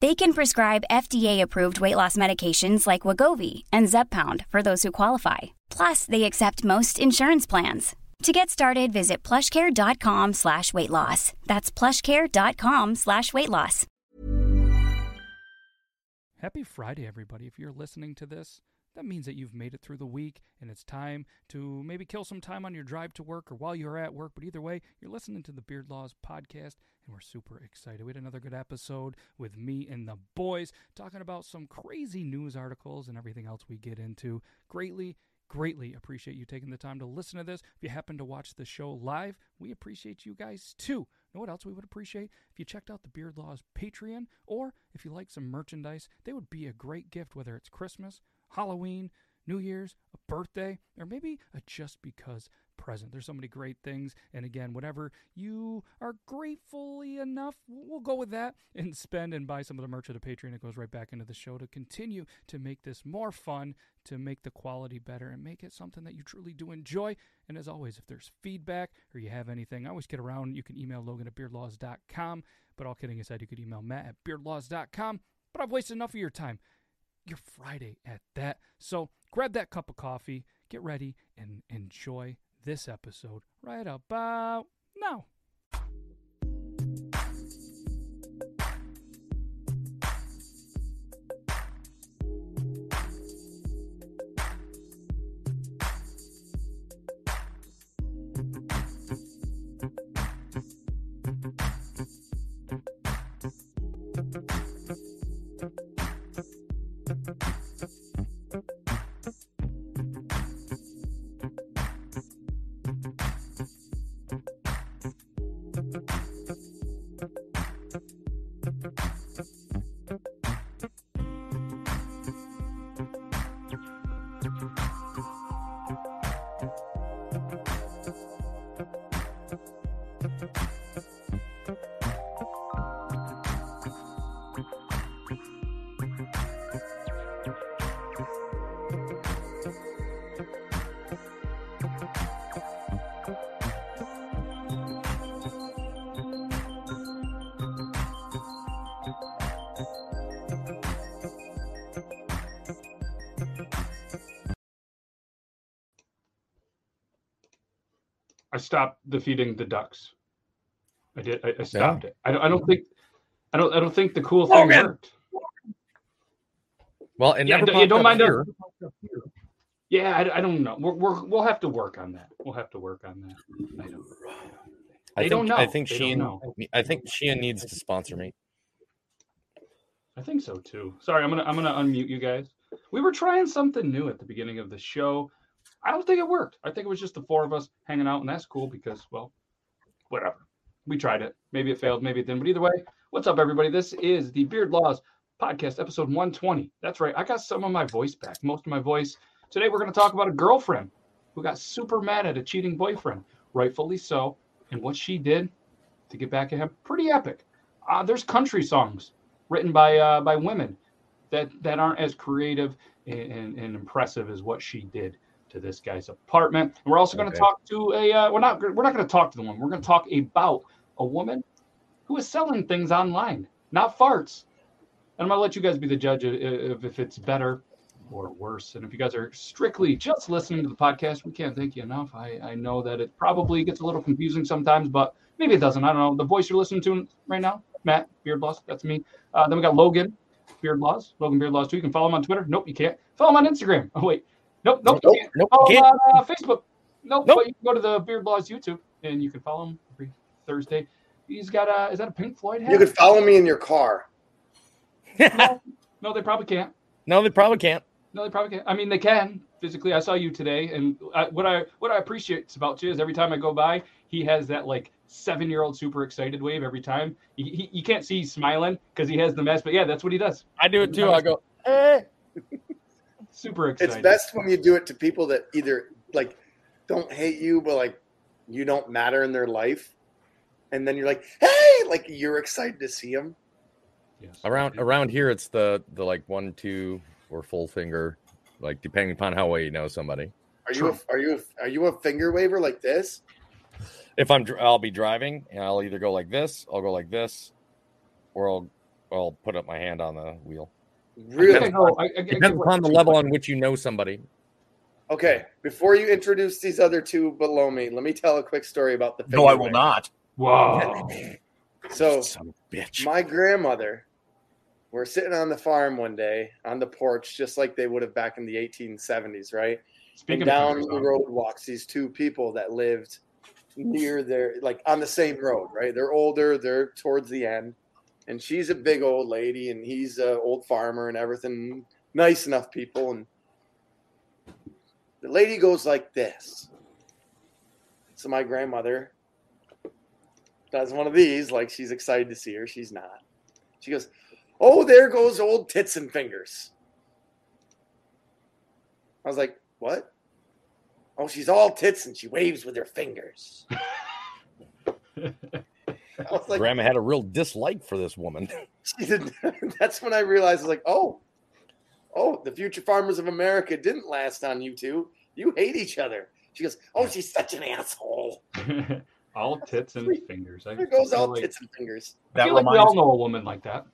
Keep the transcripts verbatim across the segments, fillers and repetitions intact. They can prescribe F D A-approved weight loss medications like Wegovy and Zepbound for those who qualify. Plus, they accept most insurance plans. To get started, visit plushcare.com slash weight loss. That's plushcare.com slash weight loss. Happy Friday, everybody. If you're listening to this, that means that you've made it through the week, and it's time to maybe kill some time on your drive to work or while you're at work. But either way, you're listening to the Beard Laws Podcast, and we're super excited. We had another good episode with me and the boys talking about some crazy news articles and everything else we get into. Greatly Greatly appreciate you taking the time to listen to this. If you happen to watch the show live, we appreciate you guys too. You know what else we would appreciate? If you checked out the Beard Laws Patreon, or if you like some merchandise, they would be a great gift, whether it's Christmas, Halloween, New Year's, a birthday, or maybe a just because present. There's so many great things. And again, whatever you are gratefully enough, we'll go with that and spend and buy some of the merch of the Patreon. It goes right back into the show to continue to make this more fun, to make the quality better, and make it something that you truly do enjoy. And as always, if there's feedback or you have anything, I always get around. You can email Logan at beard laws dot com. But all kidding aside, you could email Matt at beard laws dot com. But I've wasted enough of your time. Your Friday at that. So grab that cup of coffee, get ready, and enjoy this episode right about now. I stopped the feeding the ducks. I did. I, I stopped yeah. it. I don't, I don't think. I don't. I don't think the cool thing Logan. worked. Well, and yeah, never d- don't mind here. Up here. Yeah, I, I don't know. We're, we're we'll have to work on that. We'll have to work on that. I don't. I they think, don't know. I think they she. Know. I think Shea needs to sponsor me. I think so too. Sorry, I'm gonna I'm gonna unmute you guys. We were trying something new at the beginning of the show. I don't think it worked. I think it was just the four of us hanging out, and that's cool because, well, whatever. We tried it. Maybe it failed, maybe it didn't. But either way, what's up, everybody? This is the Beard Laws Podcast, episode one twenty. That's right. I got some of my voice back, most of my voice. Today, we're going to talk about a girlfriend who got super mad at a cheating boyfriend, rightfully so, and what she did to get back at him. Pretty epic. Uh, there's country songs written by uh, by women that, that aren't as creative and, and, and impressive as what she did to this guy's apartment. And we're also going to okay. talk to a uh, we're not we're not going to talk to the woman. We're going to talk about a woman who is selling things online. not farts. And I'm going to let you guys be the judge of, of if it's better or worse. And if you guys are strictly just listening to the podcast, we can't thank you enough. I, I know that it probably gets a little confusing sometimes, but maybe it doesn't. I don't know. The voice you're listening to right now, Matt, Beard Laws, that's me. Uh, then we got Logan, Beard Laws, Logan Beard Laws too. You can follow him on Twitter. Nope, you can't. Follow him on Instagram. Oh, wait. Nope, nope, nope. You can't. Nope, follow can't. him on uh, Facebook. Nope, nope, but you can go to the Beard Laws YouTube, and you can follow him every Thursday. He's got a – is that a Pink Floyd hat? You can follow me in your car. no, no, they probably can't. No, they probably can't. No, they probably can't. I mean, they can physically. I saw you today, and I, what I what I appreciate about you is every time I go by, he has that, like, seven-year-old super excited wave every time. He, he, you can't see he's smiling because he has the mask, but, yeah, that's what he does. I do it, too. I go, eh. Super excited. It's best when you do it to people that either, like – don't hate you, but like you don't matter in their life, and then you're like, hey, like you're excited to see them. Yes. Around around here, it's the the like one, two, or full finger, like depending upon how well you know somebody. Are you a, are you a, are you a finger waver like this? If I'm, I'll be driving, and I'll either go like this, I'll go like this, or I'll I'll put up my hand on the wheel. Really? Depends, no, I, I, depends I upon the level on which you know somebody. Okay, before you introduce these other two below me, let me tell a quick story about the finger No, I will wave. Not. Whoa. So, son of a bitch. My grandmother, we're sitting on the farm one day on the porch, just like they would have back in the eighteen seventies, right? Speaking and down the road walks these two people that lived near their, like on the same road, right? They're older, they're towards the end, and she's a big old lady, and he's an old farmer and everything, nice enough people, and the lady goes like this. So my grandmother does one of these, like she's excited to see her. She's not. She goes, oh, there goes old tits and fingers. I was like, what? Oh, she's all tits and she waves with her fingers. I was like, Grandma had a real dislike for this woman. She did. That's when I realized, I was like, oh. Oh, the future farmers of America didn't last on you two. You hate each other. She goes, oh, she's such an asshole. all tits and fingers. There goes all like, tits and fingers. That I feel like we all know a woman like that.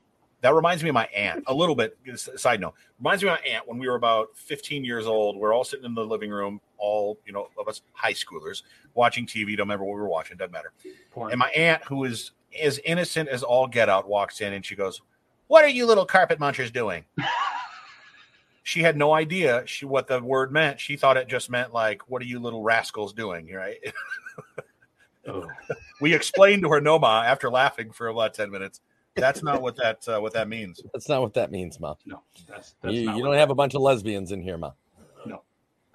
That reminds me of my aunt a little bit. Side note. Reminds me of my aunt when we were about fifteen years old. We're all sitting in the living room, all, you know, of us high schoolers, watching T V. Don't remember what we were watching. Doesn't matter. Porn. And my aunt, who is as innocent as all get out, walks in and she goes, what are you little carpet munchers doing? She had no idea she, what the word meant. She thought it just meant like, what are you little rascals doing, right? oh. We explained to her, no, Ma, after laughing for about ten minutes. That's not what that uh, what that means. That's not what that means, Ma. No. That's, that's you not you don't have means. A bunch of lesbians in here, Ma. No.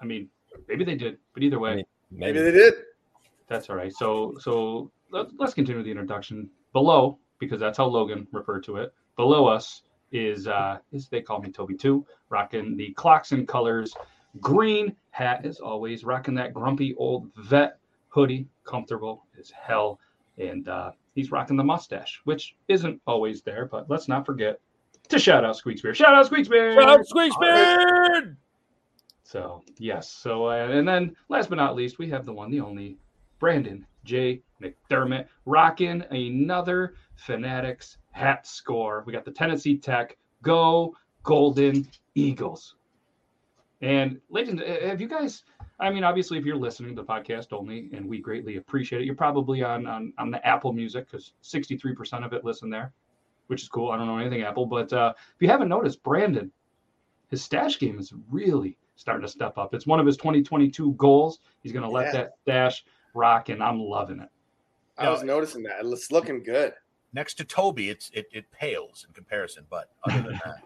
I mean, maybe they did, but either way. I mean, maybe. maybe they did. That's all right. So so let's, let's continue the introduction. Below, because that's how Logan referred to it, below us, is uh is They Call Me Toby too, rocking the Clocks and Colors green hat as always, rocking that grumpy old vet hoodie, comfortable as hell, and uh he's rocking the mustache, which isn't always there, but let's not forget to shout out Squeaksbeard. Shout out Squeaksbeard. Shout out Squeaksbeard. So yes, so uh, and then last but not least, we have the one, the only Brandon J. McDermott, rocking another Fanatics hat score. We got the Tennessee Tech. Go Golden Eagles. And legend, have you guys, I mean, obviously, if you're listening to the podcast only, and we greatly appreciate it, you're probably on on, on the Apple Music, because sixty-three percent of it listen there, which is cool. I don't know anything Apple, but uh, if you haven't noticed, Brandon, his stash game is really starting to step up. It's one of his twenty twenty-two goals. He's going to yeah. let that stash rock, and I'm loving it. I was uh, noticing that. It's looking good. Next to Toby, it's it, it pales in comparison, but other than that,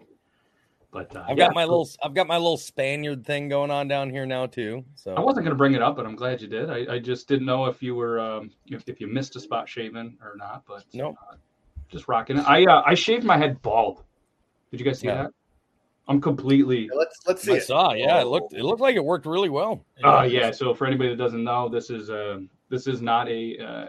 but uh, I've yeah. got my little I've got my little Spaniard thing going on down here now too. So I wasn't going to bring it up, but I'm glad you did. I, I just didn't know if you were um, if if you missed a spot shaving or not, but no, nope. uh, just rocking it. I uh, I shaved my head bald. Did you guys see yeah. that? I'm completely. Yeah, let's let's see. I it. saw. Yeah, oh. it looked it looked like it worked really well. Oh uh, yeah. So for anybody that doesn't know, this is a. Uh, This is not a, uh,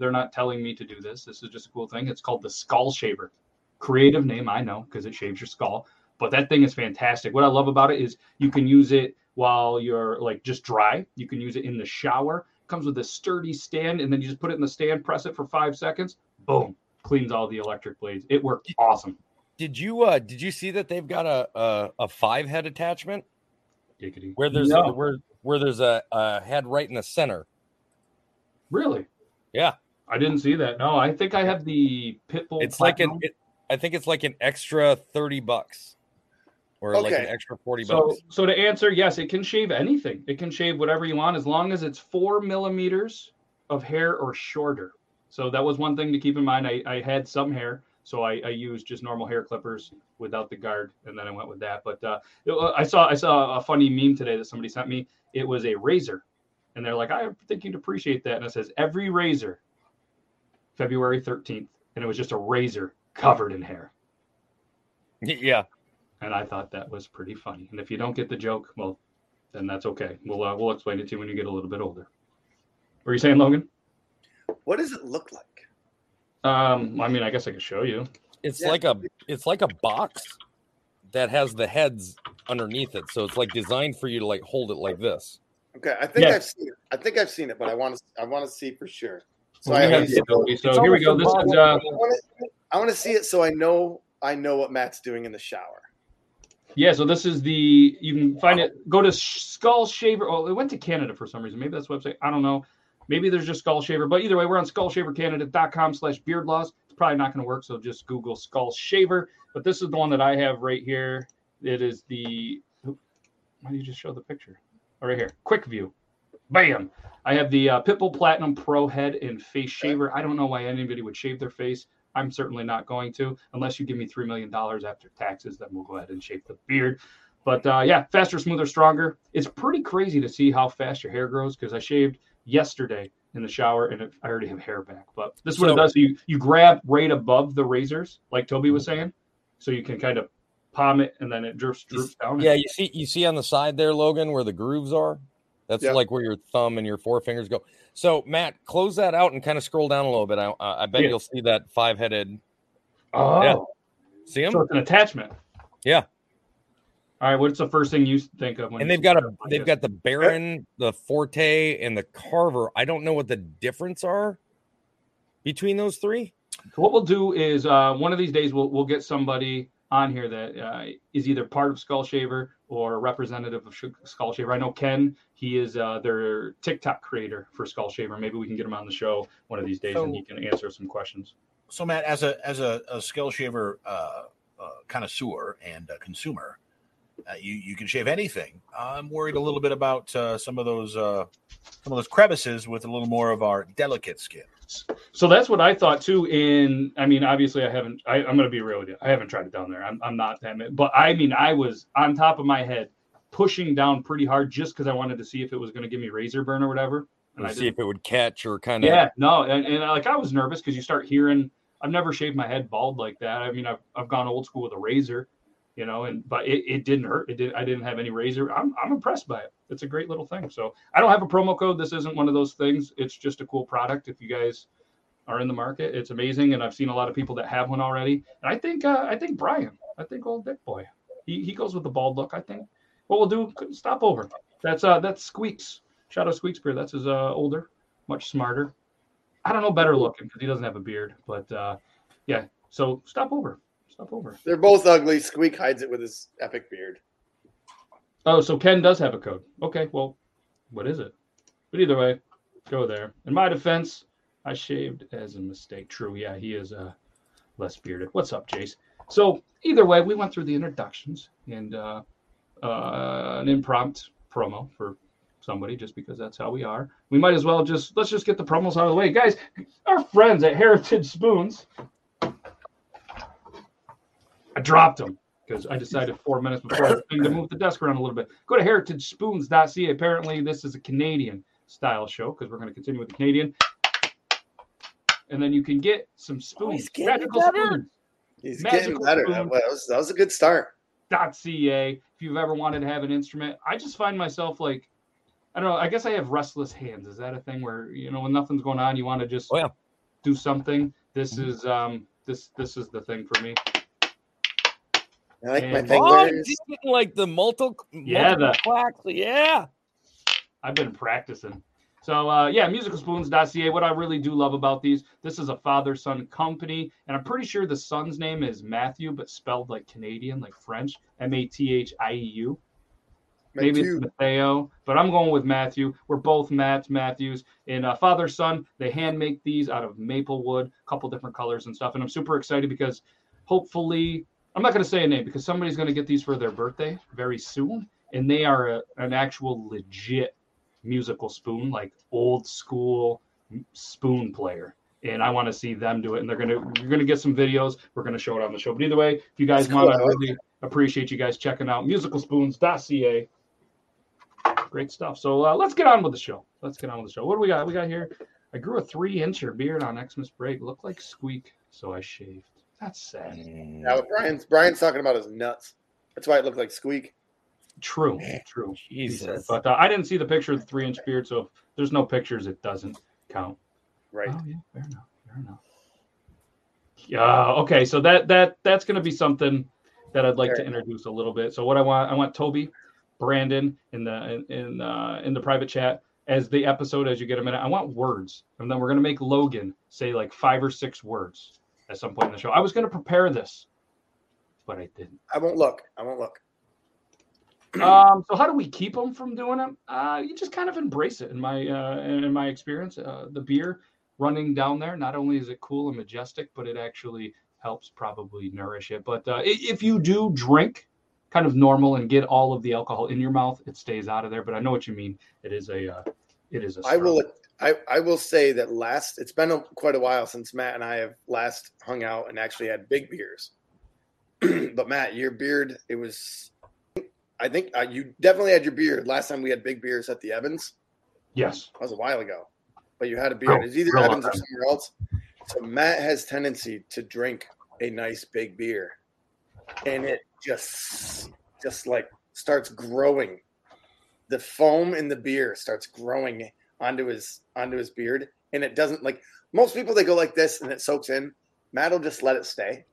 they're not telling me to do this. This is just a cool thing. It's called the Skull Shaver. Creative name, I know, because it shaves your skull. But that thing is fantastic. What I love about it is you can use it while you're, like, just dry. You can use it in the shower. It comes with a sturdy stand, and then you just put it in the stand, press it for five seconds. Boom. cleans all the electric blades. It worked awesome. Did you uh did you see that they've got a a, a five head attachment Dickety. where there's no. a, where where there's a, a head right in the center? Really? Yeah, I didn't see that. No, I think I have the Pitbull. It's Platinum. like an. It, I think it's like an extra thirty bucks, or okay. like an extra forty so, bucks. So to answer, yes, it can shave anything. It can shave whatever you want, as long as it's four millimeters of hair or shorter. So that was one thing to keep in mind. I, I had some hair, so I, I used just normal hair clippers without the guard, and then I went with that. But uh, it, I saw I saw a funny meme today that somebody sent me. It was a razor, and they're like, I think you'd appreciate that. And it says every razor. February thirteenth, and it was just a razor covered in hair. Yeah. And I thought that was pretty funny. And if you don't get the joke, well, then that's okay. We'll uh, we'll explain it to you when you get a little bit older. What are you saying, Logan? What does it look like? Um, I mean, I guess I could show you. It's yeah. like a it's like a box that has the heads underneath it. So it's like designed for you to like hold it like this. Okay, I think yes. I've seen it. I think I've seen it, but I want to I want to see for sure. So, well, I have the ability. so here we go. This is, uh, I want to see it so I know I know what Matt's doing in the shower. Yeah, so this is the, you can find wow. it, go to Skull Shaver. Oh, it went to Canada for some reason. Maybe that's the website. I don't know. Maybe there's just Skull Shaver. But either way, we're on skull shaver canada dot com slash beard laws. It's probably not going to work, so just Google Skull Shaver. But this is the one that I have right here. It is the, why do you just show the picture? Oh, right here, quick view. Bam! I have the uh, Pitbull Platinum Pro Head and Face Shaver. I don't know why anybody would shave their face. I'm certainly not going to, unless you give me three million dollars after taxes. Then we'll go ahead and shave the beard. But uh, yeah, faster, smoother, stronger. It's pretty crazy to see how fast your hair grows, because I shaved yesterday in the shower and it, I already have hair back. But this is what so, it does. You, you grab right above the razors, like Toby was saying, so you can kind of palm it and then it droops, droops down. Yeah, you see, you see on the side there, Logan, where the grooves are? That's yep. like where your thumb and your forefingers go. So, Matt, close that out and kind of scroll down a little bit. I uh, I bet yeah. you'll see that five-headed. Oh. Yeah. See him? So it's an attachment. Yeah. All right, what's the first thing you think of? When and they've got a they've got the Baron, the Forte, and the Carver. I don't know what the difference are between those three. So what we'll do is uh, one of these days we'll we'll get somebody on here that uh, is either part of Skull Shaver or a representative of Skull Shaver. I know Ken, he is uh, their TikTok creator for Skull Shaver. Maybe we can get him on the show one of these days so, and he can answer some questions. So, Matt, as a as a, a Skull Shaver uh, uh, connoisseur and uh, consumer, uh, you you can shave anything. I'm worried a little bit about uh, some of those uh, some of those crevices with a little more of our delicate skin. So that's what I thought too. In I mean, obviously, I haven't. I, I'm going to be real with you. I haven't tried it down there. I'm I'm not that. Mad. But I mean, I was on top of my head, pushing down pretty hard just because I wanted to see if it was going to give me razor burn or whatever, and I see if it would catch or kind of. Yeah, no, and, and like I was nervous because you start hearing. I've never shaved my head bald like that. I mean, I've I've gone old school with a razor, you know, and but it, it didn't hurt. It did. I didn't have any razor. I'm I'm impressed by it. It's a great little thing. So I don't have a promo code. This isn't one of those things. It's just a cool product. If you guys are in the market, it's amazing. And I've seen a lot of people that have one already. And I think, uh, I think Brian, I think old Dick Boy, he, he goes with the bald look. I think what we'll do, stop over. That's uh, that's Squeaks. Shout out Squeaks Beard. That's his uh, older, much smarter. I don't know, better looking because he doesn't have a beard, but uh, yeah. So stop over, stop over. They're both ugly. Squeak hides it with his epic beard. Oh, so Ken does have a code. Okay, well, what is it? But either way, go there. In my defense, I shaved as a mistake. True, yeah, he is uh, less bearded. What's up, Jace? So either way, we went through the introductions and uh, uh, an impromptu promo for somebody just because that's how we are. We might as well just, let's just get the promos out of the way. Guys, our friends at Heritage Spoons, I dropped them. Because I decided four minutes before to move the desk around a little bit. Go to heritage spoons dot c a. Apparently, this is a Canadian-style show because we're going to continue with the Canadian. And then you can get some spoons. Oh, Magical spoons. He's Magical getting better. Spoons. That was, that was a good start. .ca. If you've ever wanted to have an instrument. I just find myself like, I don't know, I guess I have restless hands. Is that a thing where, you know, when nothing's going on, you want to just oh, yeah. do something? This is um this this is the thing for me. I like and my fingers. Oh, like the multiple, multiple yeah, the, clacks. Yeah. I've been practicing. So, uh, yeah, musical spoons dot c a, what I really do love about these, this is a father-son company, and I'm pretty sure the son's name is Matthew, but spelled like Canadian, like French, M A T H I E U. Maybe it's Mateo, but I'm going with Matthew. We're both Matt Matthews. And uh, father, son, they hand make these out of maple wood, a couple different colors and stuff. And I'm super excited because hopefully, I'm not going to say a name because somebody's going to get these for their birthday very soon. And they are a, an actual legit musical spoon, like old school spoon player. And I want to see them do it. And they're going to, you're going to get some videos. We're going to show it on the show. But either way, if you guys want, I really appreciate you guys checking out musical spoons dot c a. Great stuff. So uh, let's get on with the show. Let's get on with the show. What do we got? We got here. I grew a three-incher beard on Xmas break. Looked like Squeak, so I shaved. That's sad. Now Brian's Brian's talking about his nuts. That's why it looked like Squeak. True. True. Jesus. But uh, I didn't see the picture of the three-inch beard, so if there's no pictures, it doesn't count. Right. Oh, yeah. Fair enough. Fair enough. Yeah. Uh, okay. So that that that's going to be something that I'd like fair to enough. introduce a little bit. So what I want, I want Toby, Brandon in the in uh in the private chat as the episode as you get a minute. I want words, and then we're gonna make Logan say like five or six words at some point in the show. I was gonna prepare this, but I didn't. I won't look. I won't look. um. So how do we keep them from doing it? Uh, you just kind of embrace it. In my uh in my experience, uh, the beer running down there. Not only is it cool and majestic, but it actually helps probably nourish it. But uh, if you do drink kind of normal and get all of the alcohol in your mouth, it stays out of there. But I know what you mean. It is a, uh, it is a struggle. I will, I, I will say that last, it's been a, quite a while since Matt and I have last hung out and actually had big beers. But Matt, your beard, it was, I think uh, you definitely had your beard last time we had big beers at the Evans. Yes. That was a while ago, but you had a beard. It was either Evans or somewhere else. So Matt has tendency to drink a nice big beer. And it just, just like starts growing. The foam in the beer starts growing onto his onto his beard, and it doesn't like most people. They go like this, and it soaks in. Matt will just let it stay.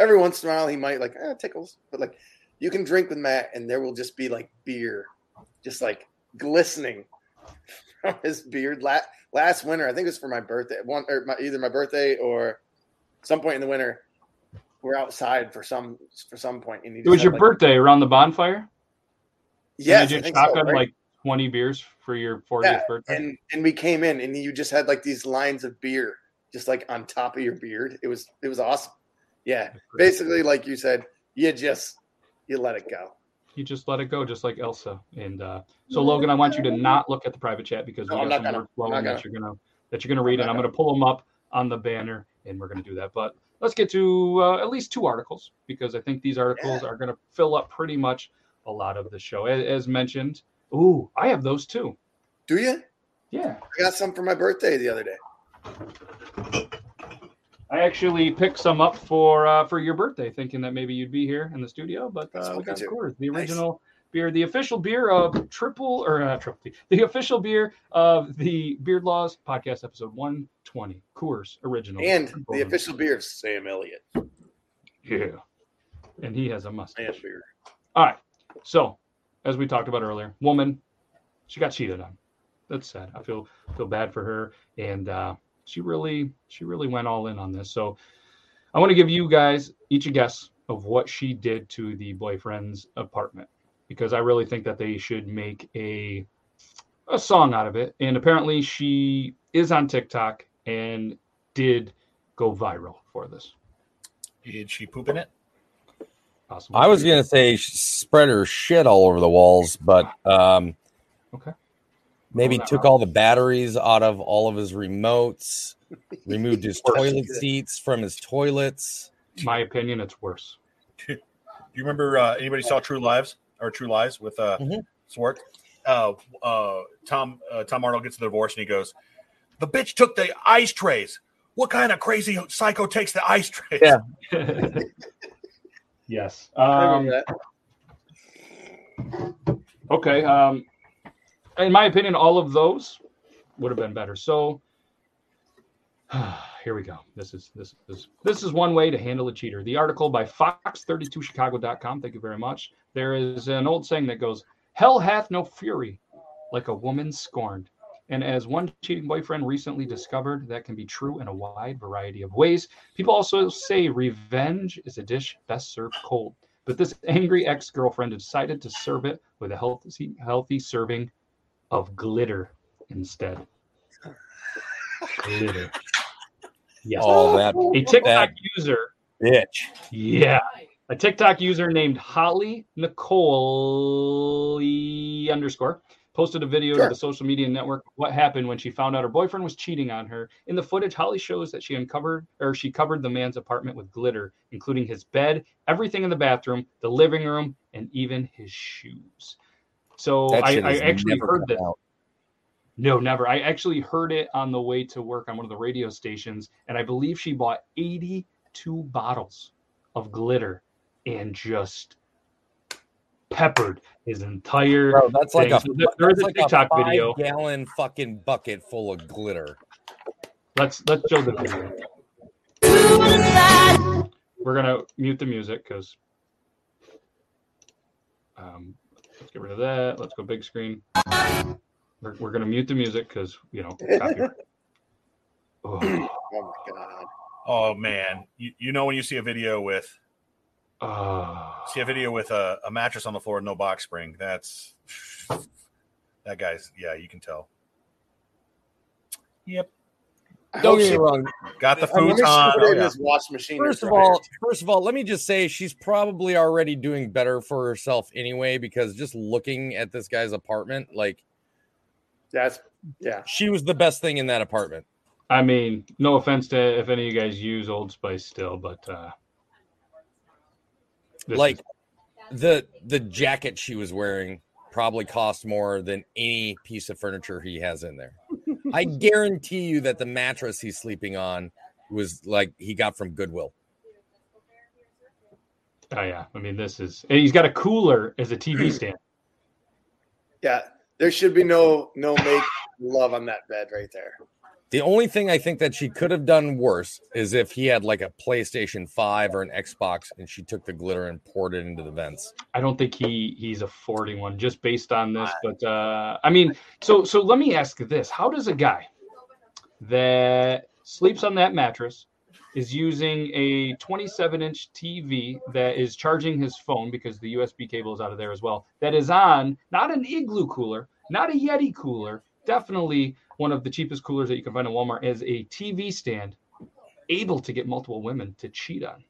Every once in a while, he might like eh, it tickles, but like you can drink with Matt, and there will just be like beer, just like glistening from his beard. Last last winter, I think it was for my birthday, one or my, either my birthday or some point in the winter. We're outside for some for some point. It was your like, birthday around the bonfire? Yes. And you just shotgun so, right? like twenty beers for your fortieth yeah, birthday? And, and we came in, and you just had like these lines of beer just like on top of your beard. It was it was awesome. Yeah. Basically, like you said, you just you let it go. You just let it go, just like Elsa. And uh, so, Logan, I want you to not look at the private chat because no, we got some words flowing that you're gonna that you're gonna read, I'm and I'm gonna, gonna pull them up on the banner, and we're gonna do that, but. Let's get to uh, at least two articles because I think these articles yeah. are going to fill up pretty much a lot of the show. As, as mentioned, ooh, I have those too. Do you? Yeah. I got some for my birthday the other day. I actually picked some up for uh, for your birthday, thinking that maybe you'd be here in the studio, but uh, we got yours. The original nice. beer, the official beer of Triple or uh, Triple, the official beer of the Beard Laws Podcast, episode one. twenty Coors original and Triple the official beer of Sam Elliott. Yeah, and he has a mustache. Beer. All right. So, as we talked about earlier, woman, she got cheated on. That's sad. I feel feel bad for her, and uh, she really she really went all in on this. So, I want to give you guys each a guess of what she did to the boyfriend's apartment because I really think that they should make a a song out of it. And apparently, she is on TikTok. And did go viral for this. Did she poop in it? Possibly. I was gonna say she spread her shit all over the walls, but um, okay. Maybe took all the batteries out of all of his remotes, removed his toilet seats from his toilets. In my opinion, it's worse. Do you remember uh, anybody saw True Lies or True Lies with uh, mm-hmm. Swart? Uh, uh, Tom uh, Tom Arnold gets a divorce and he goes. The bitch took the ice trays. What kind of crazy psycho takes the ice trays? Yeah. Yes. Um, okay. Um, in my opinion, all of those would have been better. So here we go. This is this is this is one way to handle a cheater. The article by fox thirty-two chicago dot com. Thank you very much. There is an old saying that goes, "Hell hath no fury like a woman scorned." And as one cheating boyfriend recently discovered, that can be true in a wide variety of ways. People also say revenge is a dish best served cold. But this angry ex-girlfriend decided to serve it with a healthy, healthy serving of glitter instead. Glitter. Yes. Oh, that, a TikTok user. Bitch. Yeah. A TikTok user named Holly Nicole underscore posted a video sure. to the social media network of what happened when she found out her boyfriend was cheating on her. In the footage, Holly shows that she uncovered or she covered the man's apartment with glitter, including his bed, everything in the bathroom, the living room, and even his shoes. So I, I actually heard that. Out. No, never. I actually heard it on the way to work on one of the radio stations, and I believe she bought eighty-two bottles of glitter and just peppered his entire Bro, that's thing. Like a, so there, there's that's a like TikTok a video. Gallon fucking bucket full of glitter. Let's let's show the video. We're gonna mute the music because um, let's get rid of that. Let's go big screen. We're, we're gonna mute the music because you know copyright. Oh. Oh my god. Oh man, you you know when you see a video with. Uh, See a video with a, a mattress on the floor and no box spring. That's that guy's. Yeah, you can tell. Yep. Don't get me wrong. Got the futon. Oh, yeah. Wash machine. First of all, first of all, let me just say she's probably already doing better for herself anyway because just looking at this guy's apartment, like that's yeah, she was the best thing in that apartment. I mean, no offense to if any of you guys use Old Spice still, but. uh This like is- the the jacket she was wearing probably cost more than any piece of furniture he has in there. I guarantee you that the mattress he's sleeping on was like he got from Goodwill. Oh yeah, I mean this is and he's got a cooler as a T V stand. Yeah, there should be no no make love on that bed right there. The only thing I think that she could have done worse is if he had like a PlayStation five or an Xbox and she took the glitter and poured it into the vents. I don't think he he's affording one just based on this. But uh, I mean, so so let me ask this. How does a guy that sleeps on that mattress is using a twenty-seven inch T V that is charging his phone because the U S B cable is out of there as well. That is on not an Igloo cooler, not a Yeti cooler, definitely one of the cheapest coolers that you can find in Walmart as a T V stand, able to get multiple women to cheat on.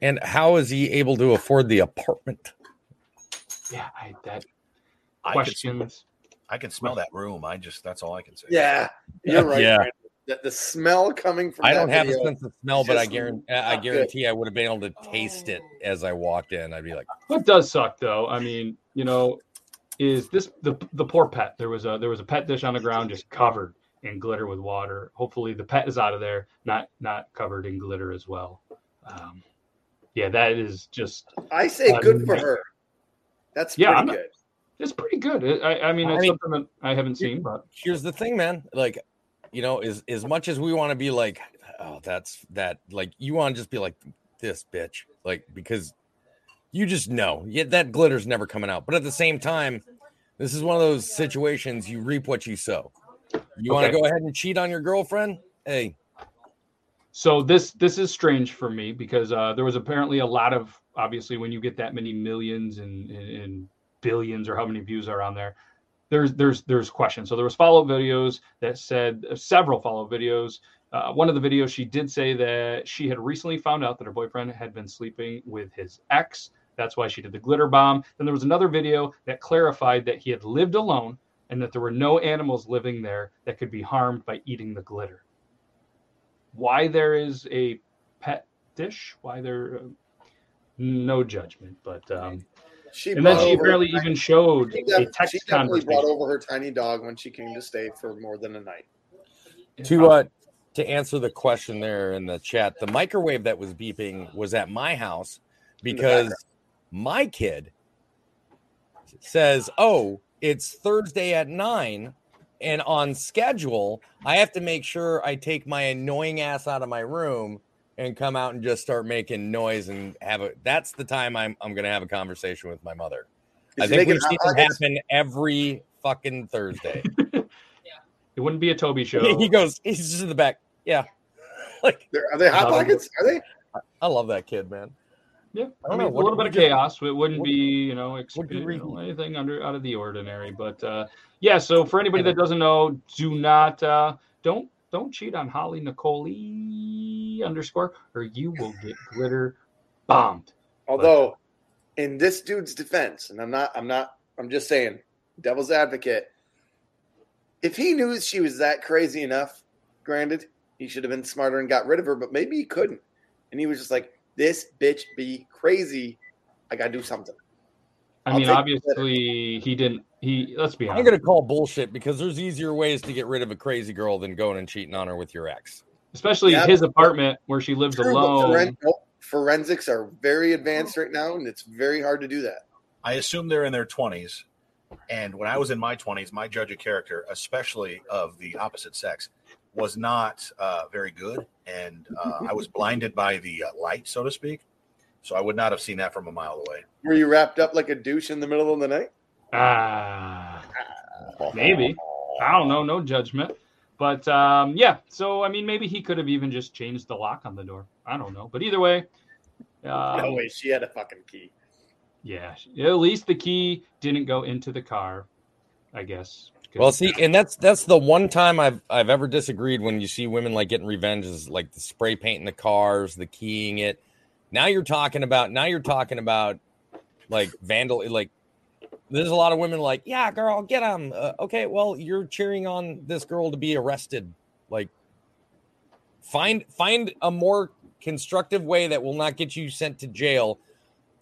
And how is he able to afford the apartment? Yeah, I that I questions. Can, I can smell that room. I just that's all I can say. Yeah, you're right. Yeah. The, the smell coming from. I don't have a sense of smell, but I guarantee I guarantee good. I would have been able to taste it as I walked in. I'd be like, what does suck though? I mean, you know. Is this the the poor pet? There was a there was a pet dish on the ground just covered in glitter with water. Hopefully the pet is out of there, not not covered in glitter as well. Um, yeah, that is just. I say um, good for her. That's yeah, pretty not, good. It's pretty good. I, I mean, it's I mean, something that I haven't seen. But here's the thing, man. Like, you know, as as much as we want to be like, oh, that's that. Like, you want to just be like this bitch, like because. You just know yeah, that glitter's never coming out. But at the same time, this is one of those situations you reap what you sow. You okay. want to go ahead and cheat on your girlfriend? Hey. So this this is strange for me because uh, there was apparently a lot of, obviously, when you get that many millions and, and, and billions or how many views are on there, there's there's there's questions. So there was follow-up videos that said, uh, several follow-up videos. Uh, one of the videos, she did say that she had recently found out that her boyfriend had been sleeping with his ex. That's why she did the glitter bomb. Then there was another video that clarified that he had lived alone and that there were no animals living there that could be harmed by eating the glitter. Why there is a pet dish? Why there? Uh, no judgment, but um, she and then she apparently even tiny, showed she a text she conversation. She brought over her tiny dog when she came to stay for more than a night. To what? Uh, to answer the question there in the chat, the microwave that was beeping was at my house because. My kid says, oh, it's Thursday at nine and on schedule, I have to make sure I take my annoying ass out of my room and come out and just start making noise and have a, that's the time I'm, I'm going to have a conversation with my mother. Is I think we've seen it happen every fucking Thursday. Yeah. It wouldn't be a Toby show. He goes, he's just in the back. Yeah. Like, They're, are they hot pockets? Are they? I love that kid, man. Yeah, I don't I mean, know, what, a little bit of chaos. It wouldn't what, be, you know, exp- you know, anything under out of the ordinary. But uh, yeah, so for anybody that doesn't know, do not, uh, don't, don't cheat on Holly Nicole underscore, or you will get glitter bombed. Although, but, in this dude's defense, and I'm not, I'm not, I'm just saying, devil's advocate. If he knew she was that crazy enough, granted, he should have been smarter and got rid of her. But maybe he couldn't, and he was just like, this bitch be crazy. I gotta do something. I I'll mean, obviously he didn't. He let's be honest. I'm gonna call bullshit because there's easier ways to get rid of a crazy girl than going and cheating on her with your ex. Especially yeah, his apartment where she lives true, alone. Foren- forensics are very advanced right now, and it's very hard to do that. I assume they're in their twenties, and when I was in my twenties, my judge of character, especially of the opposite sex, was not uh, very good, and uh, I was blinded by the uh, light, so to speak. So I would not have seen that from a mile away. Were you wrapped up like a douche in the middle of the night? Ah, uh, maybe. I don't know. No judgment. But, um, yeah, so, I mean, maybe he could have even just changed the lock on the door. I don't know. But either way. Um, no way. She had a fucking key. Yeah. At least the key didn't go into the car, I guess. Well, see, and that's that's the one time I've I've ever disagreed when you see women like getting revenge is like the spray painting the cars, the keying it. Now you're talking about now you're talking about like vandal. Like there's a lot of women like, yeah, girl, get him. Uh, okay, well, you're cheering on this girl to be arrested. Like find find a more constructive way that will not get you sent to jail.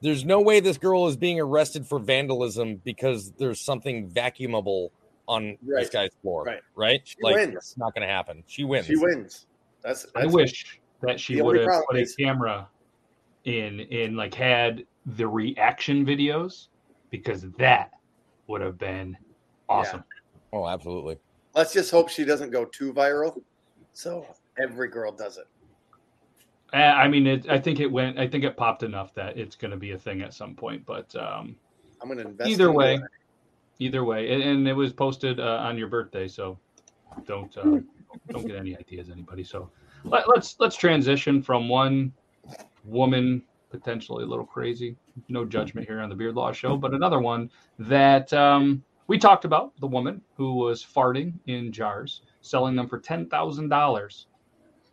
There's no way this girl is being arrested for vandalism because there's something vacuumable on right. this guy's floor, right? Right? She like, wins. It's not going to happen. She wins. She wins. That's. that's I wish it. that she would have put is. a camera in, in like had the reaction videos, because that would have been awesome. Yeah. Oh, absolutely. Let's just hope she doesn't go too viral. So every girl does it. I mean, it, I think it went. I think it popped enough that it's going to be a thing at some point. But um, I'm going to invest. Either in way. That. Either way, and, and it was posted uh, on your birthday, so don't uh, don't get any ideas, anybody. So let, let's let's transition from one woman potentially a little crazy, no judgment here on the Beard Law Show, but another one that um, we talked about, the woman who was farting in jars, selling them for ten thousand dollars,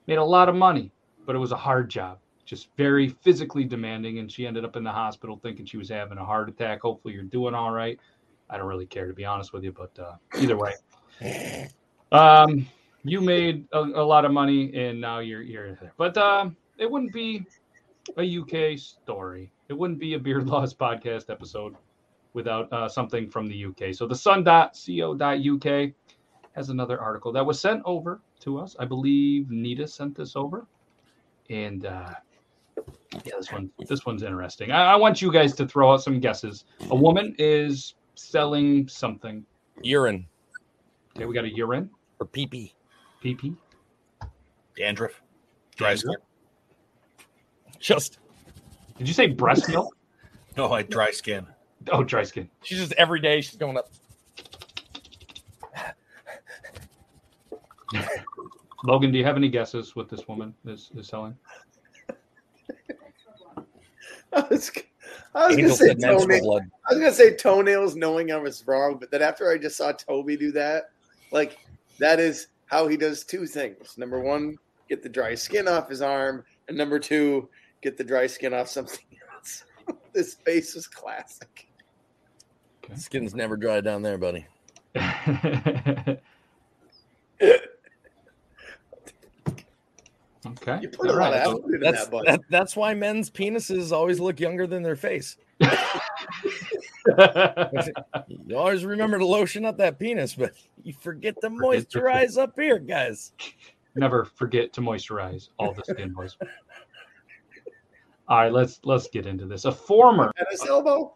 made a lot of money, but it was a hard job, just very physically demanding, and she ended up in the hospital thinking she was having a heart attack. Hopefully, you're doing all right. I don't really care, to be honest with you, but uh, either way, um, you made a, a lot of money, and now you're you're there. But um, it wouldn't be a U K story. It wouldn't be a Beard Laws podcast episode without uh, something from the U K. So the sun dot co dot U K has another article that was sent over to us. I believe Nita sent this over, and uh, yeah, this one this one's interesting. I, I want you guys to throw out some guesses. A woman is selling something. Urine. Okay, we got a urine. Or pee-pee. Pee-pee. Dandruff. Dry skin. Just. Did you say breast milk? No, like dry skin. Oh, dry skin. She's just every day she's going up. Logan, do you have any guesses what this woman is, is selling? I was I was, gonna say toenails, I was gonna say toenails knowing I was wrong, but then after I just saw Toby do that, like that is how he does two things. Number one, get the dry skin off his arm, and number two, get the dry skin off something else. This face was classic. Okay. Skin's never dry down there, buddy. Okay. You put a lot of effort into that, but that, that's why men's penises always look younger than their face. You always remember to lotion up that penis, but you forget to moisturize up here, guys. Never forget to moisturize all the skin boys. All right, let's let's get into this. A former tennis elbow.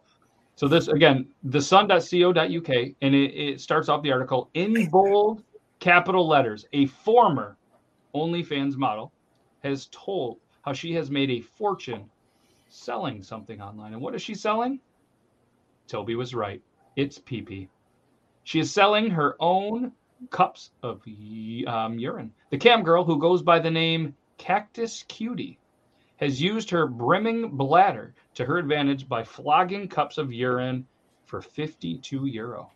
So this again, the sun dot co dot U K, and it, it starts off the article in bold capital letters. A former OnlyFans model has told how she has made a fortune selling something online. And what is she selling? Toby was right. It's pee-pee. She is selling her own cups of um, urine. The cam girl, who goes by the name Cactus Cutie, has used her brimming bladder to her advantage by flogging cups of urine for fifty-two euro.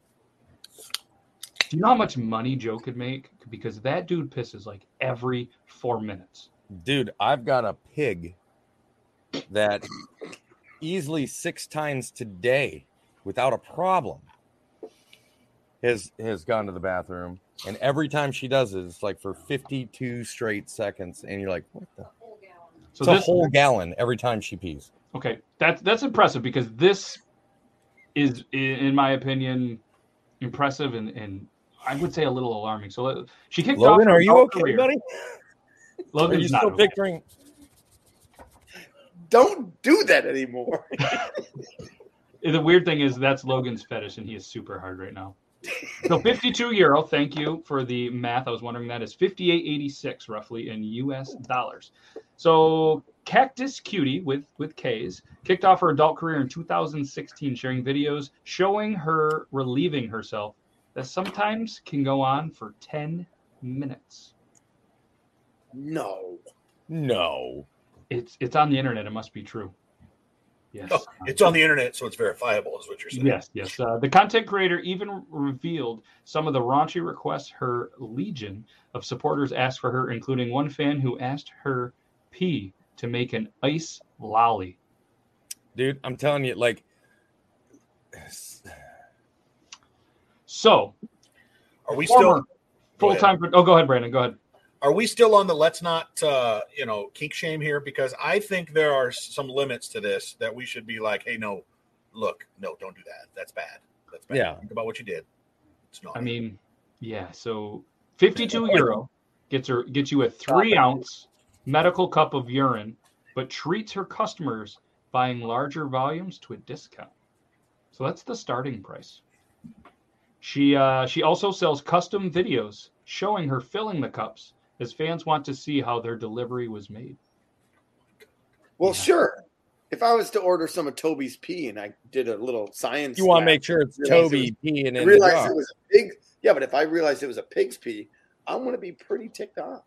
Do you know how much money Joe could make? Because that dude pisses like every four minutes. Dude, I've got a pig that easily six times today without a problem has has gone to the bathroom. And every time she does it, it's like for fifty-two straight seconds. And you're like, what the? So it's this, a whole gallon every time she pees. Okay, that's that's impressive, because this is, in my opinion, impressive and, and I would say a little alarming. So let, she kicked Logan, off. Logan, are you okay, career. buddy? Logan, are you still picturing? Don't do that anymore. The weird thing is that's Logan's fetish, and he is super hard right now. So fifty-two euro, thank you for the math. I was wondering that is fifty-eight eighty-six roughly in U S dollars. So Cactus Cutie with, with K's kicked off her adult career in two thousand sixteen, sharing videos showing her relieving herself that sometimes can go on for ten minutes. No. No. It's it's on the internet. It must be true. Yes. Oh, it's on the internet, so it's verifiable, is what you're saying. Yes, yes. Uh, the content creator even revealed some of the raunchy requests her legion of supporters asked for her, including one fan who asked her pee to make an ice lolly. Dude, I'm telling you, like... So... Are we still... Full-time... Oh, go ahead, Brandon. Go ahead. Are we still on the let's not, uh, you know, kink shame here? Because I think there are some limits to this that we should be like, hey, no, look, no, don't do that. That's bad. That's bad. Yeah. Think about what you did. It's not. I mean, yeah. So fifty-two euro gets her gets you a three ounce medical cup of urine, but treats her customers buying larger volumes to a discount. So that's the starting price. She uh, she also sells custom videos showing her filling the cups, as fans want to see how their delivery was made. Well, yeah. Sure. If I was to order some of Toby's pee and I did a little science, you want to make sure it's Toby pee and realize it was a pig. Yeah, but if I realized it was a pig's pee, I'm going to be pretty ticked off.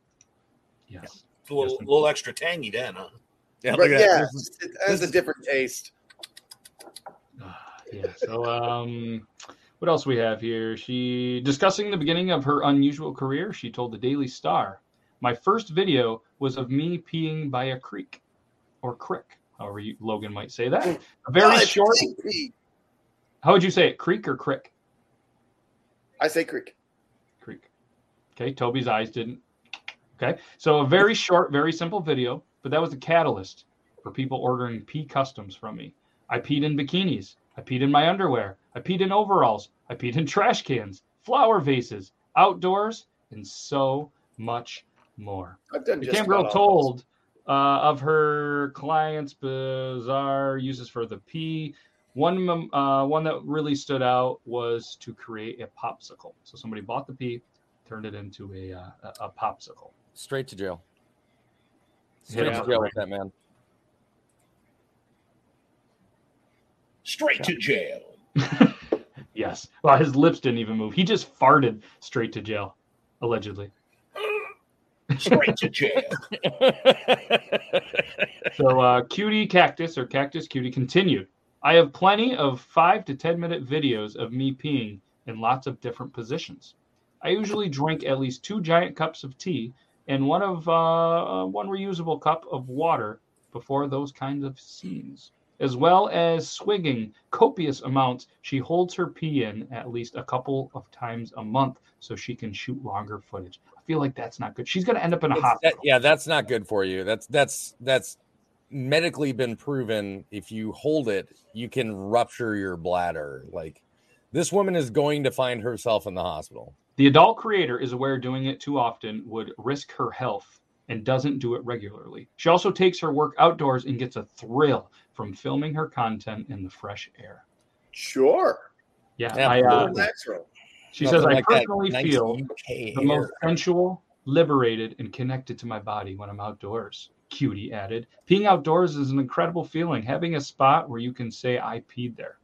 Yes, it's a little, yes, little extra tangy then, huh? Yeah, but, yeah, it has a different taste. Uh, yeah. So, um. What else we have here? She discussing the beginning of her unusual career. She told the Daily Star, "My first video was of me peeing by a creek, or crick, however you, Logan might say that. A very God, short. How would you say it? Creek or crick? I say creek. Creek. Okay. Toby's eyes didn't. Okay. So a very short, very simple video, but that was the catalyst for people ordering pee customs from me. I peed in bikinis. I peed in my underwear. I peed in overalls. I peed in trash cans, flower vases, outdoors, and so much more." I've done the cam girl told uh, of her clients' bizarre uses for the pee. One uh, one that really stood out was to create a popsicle. So somebody bought the pee, turned it into a uh, a popsicle. Straight to jail. Straight yeah. to jail with that man. Straight to jail. Yes. Well, his lips didn't even move. He just farted straight to jail, allegedly. Straight to jail. So uh, Cutie Cactus, or Cactus Cutie, continued, "I have plenty of five to ten minute videos of me peeing in lots of different positions. I usually drink at least two giant cups of tea and one of uh, one reusable cup of water before those kinds of scenes, as well as swigging copious amounts. She holds her pee in at least a couple of times a month so she can shoot longer footage." I feel like that's not good. She's going to end up in a it's hospital. That, yeah, that's not good for you. That's that's that's medically been proven. If you hold it, you can rupture your bladder. Like, this woman is going to find herself in the hospital. The adult creator is aware doing it too often would risk her health and doesn't do it regularly. She also takes her work outdoors and gets a thrill from filming her content in the fresh air. Sure. Yeah. I, uh, natural. She Nothing says, like "I personally nice feel the most sensual, liberated, and connected to my body when I'm outdoors." Cutie added, "Peeing outdoors is an incredible feeling, having a spot where you can say I peed there.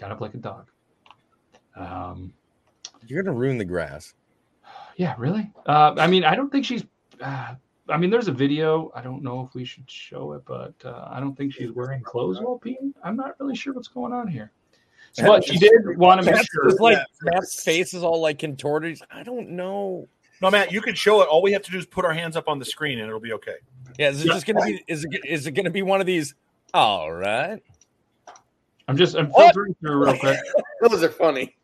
Kind of like a dog." Um, You're gonna ruin the grass. Yeah, really. Uh, I mean, I don't think she's. Uh, I mean, there's a video. I don't know if we should show it, but uh, I don't think she's wearing clothes while peeing. I'm not really sure what's going on here. So, but she did want to make sure. It's like Matt's face is all like contorted. I don't know. No, Matt, you can show it. All we have to do is put our hands up on the screen, and it'll be okay. Yeah, is it just gonna be? Is it? Is it gonna be one of these? All right. I'm just. I'm filtering what? through real quick. Those are funny.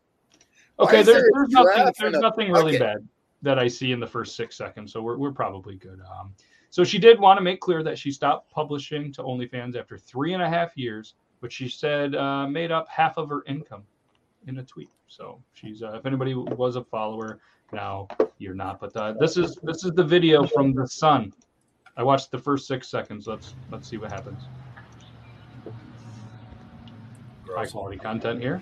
Okay, there, there there's nothing. There's nothing really bad that I see in the first six seconds, so we're we're probably good. Um, so she did want to make clear that she stopped publishing to OnlyFans after three and a half years, which she said uh, made up half of her income in a tweet. So she's. Uh, if anybody was a follower, now you're not. But uh, this is this is the video from The Sun. I watched the first six seconds. Let's let's see what happens. High quality content here.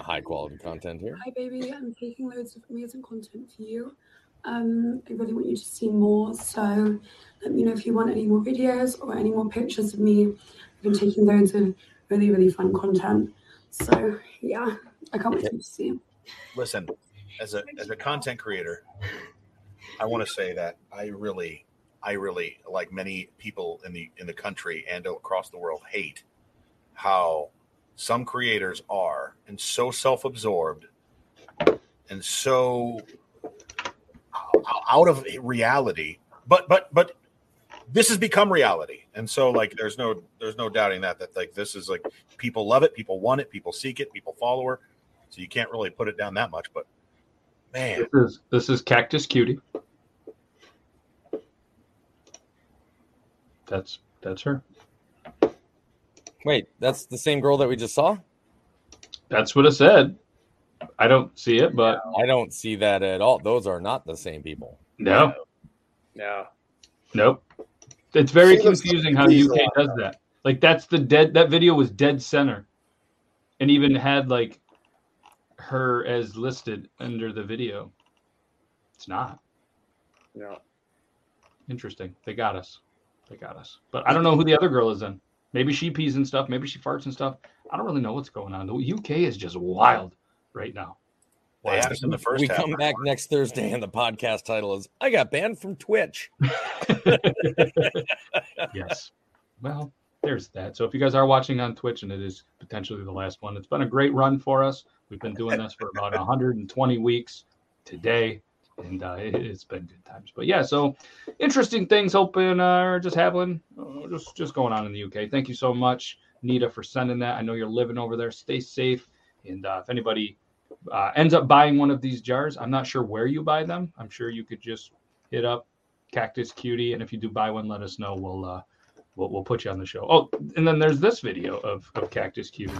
High quality content here. Hi, baby. I'm taking loads of amazing content for you. Um, I really want you to see more. So let me know if you want any more videos or any more pictures of me. I've been taking loads of really, really fun content. So yeah, I can't wait to see you. Listen, as a as a content creator, I want to say that I really, I really, like many people in the in the country and across the world, hate how some creators are and so self-absorbed and so out of reality, but but but this has become reality. And so like there's no there's no doubting that that like this is like people love it, people want it, people seek it, people follow her. So you can't really put it down that much, but man. This is this is Cactus Cutie. That's that's her. Wait, that's the same girl that we just saw? That's what it said. I don't see it, but... I don't see that at all. Those are not the same people. No. No. Nope. It's very she confusing how the U K does that. Like, that's the dead... That video was dead center. And even had, like, her as listed under the video. It's not. No. Interesting. They got us. They got us. But I don't know who the other girl is in. Maybe she pees and stuff. Maybe she farts and stuff. I don't really know what's going on. The U K is just wild right now. Well, in the first we half come back next Thursday, and the podcast title is "I Got Banned from Twitch." Yes. Well, there's that. So if you guys are watching on Twitch, and it is potentially the last one, it's been a great run for us. We've been doing this for about one hundred twenty weeks today. And uh, it's been good times, but yeah, so interesting things. Hoping are uh, just happening, uh, just just going on in the U K. Thank you so much, Nita, for sending that. I know you're living over there. Stay safe, and uh, if anybody uh, ends up buying one of these jars, I'm not sure where you buy them. I'm sure you could just hit up Cactus Cutie, and if you do buy one, let us know. We'll uh, we'll, we'll put you on the show. Oh, and then there's this video of, of Cactus Cutie.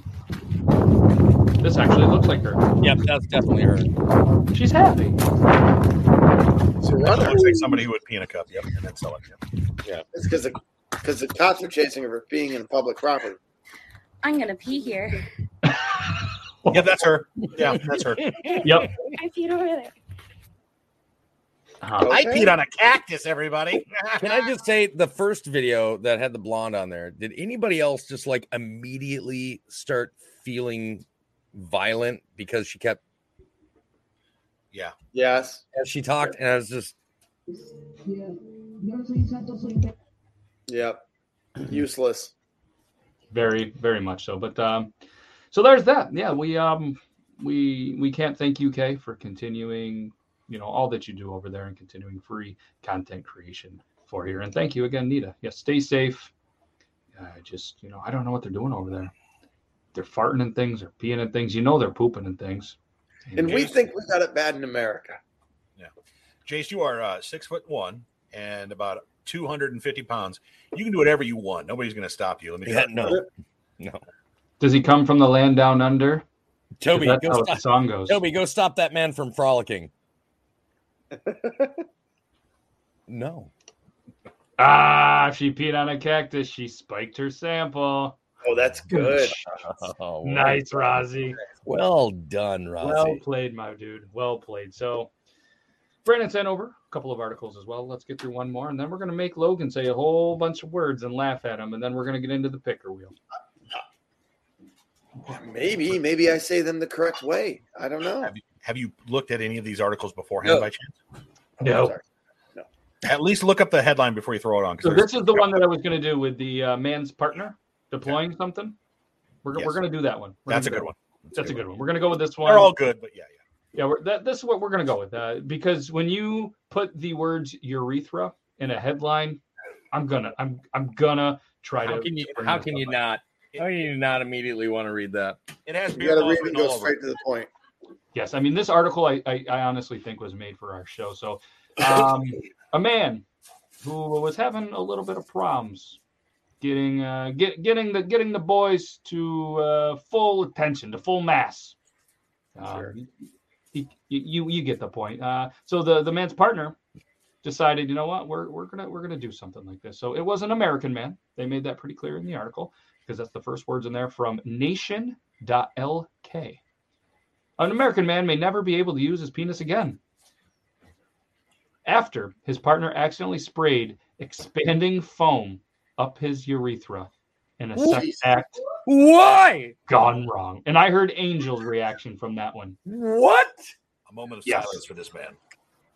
This actually looks like her. Yep, that's definitely her. She's happy. So that looks like somebody who would pee in a cup. Yep, and then sell it. Yep. Yeah, it's because the because the cops are chasing her for being in public property. I'm gonna pee here. Yeah, that's her. Yeah, that's her. Yep. I peed over there. Uh, okay. I peed on a cactus, everybody. Can I just say the first video that had the blonde on there? Did anybody else just like immediately start feeling violent because she kept yeah yes as she talked, and I was just yeah useless, very very much so. But um so there's that. Yeah, we um we we can't thank U K for continuing, you know, all that you do over there and continuing free content creation for here. And thank you again, Nita. Yes, stay safe. uh, just, you know, I don't know what they're doing over there. They're farting and things, they're peeing and things. You know, they're pooping and things. And, and we Jace, think we got it bad in America. Yeah. Jace, you are uh, six foot one and about two hundred fifty pounds. You can do whatever you want. Nobody's going to stop you. Let me yeah, no. No. Does he come from the land down under? Toby, that's go how stop. The song goes. Toby, go stop that man from frolicking. No. Ah, she peed on a cactus. She spiked her sample. Oh, that's good. Oh, nice, Rozzy. Well done, Rozzy. Well played, my dude. Well played. So, Brandon sent over a couple of articles as well. Let's get through one more, and then we're going to make Logan say a whole bunch of words and laugh at him, and then we're going to get into the picker wheel. Maybe. Maybe I say them the correct way. I don't know. Have you, Have you looked at any of these articles beforehand no. by chance? No. no. At least look up the headline before you throw it on. So this is the one that I was going to do with the uh, man's partner deploying yeah. something. We're, yes. we're going to do that one. We're That's a good one. That's, That's a good one. one. We're going to go with this one. They're all good, but yeah, yeah. Yeah, we're, that, this is what we're going to go with. Uh, because when you put the words urethra in a headline, I'm going to I'm I'm gonna try how to. Can you, how can you not? How can you not immediately want to read that? It has you got to read it and go straight to the point. Yes, I mean, this article I, I, I honestly think was made for our show. So um, a man who was having a little bit of problems getting uh, get, getting the getting the boys to uh, full attention, to full mass. Um, sure. He, you you get the point. Uh, so the, the man's partner decided, you know what, we're we're gonna we're gonna do something like this. So it was an American man. They made that pretty clear in the article because that's the first words in there from nation dot L K. An American man may never be able to use his penis again after his partner accidentally sprayed expanding foam up his urethra in a sex act. Why? Gone wrong. And I heard Angel's reaction from that one. What? A moment of yes. silence for this man.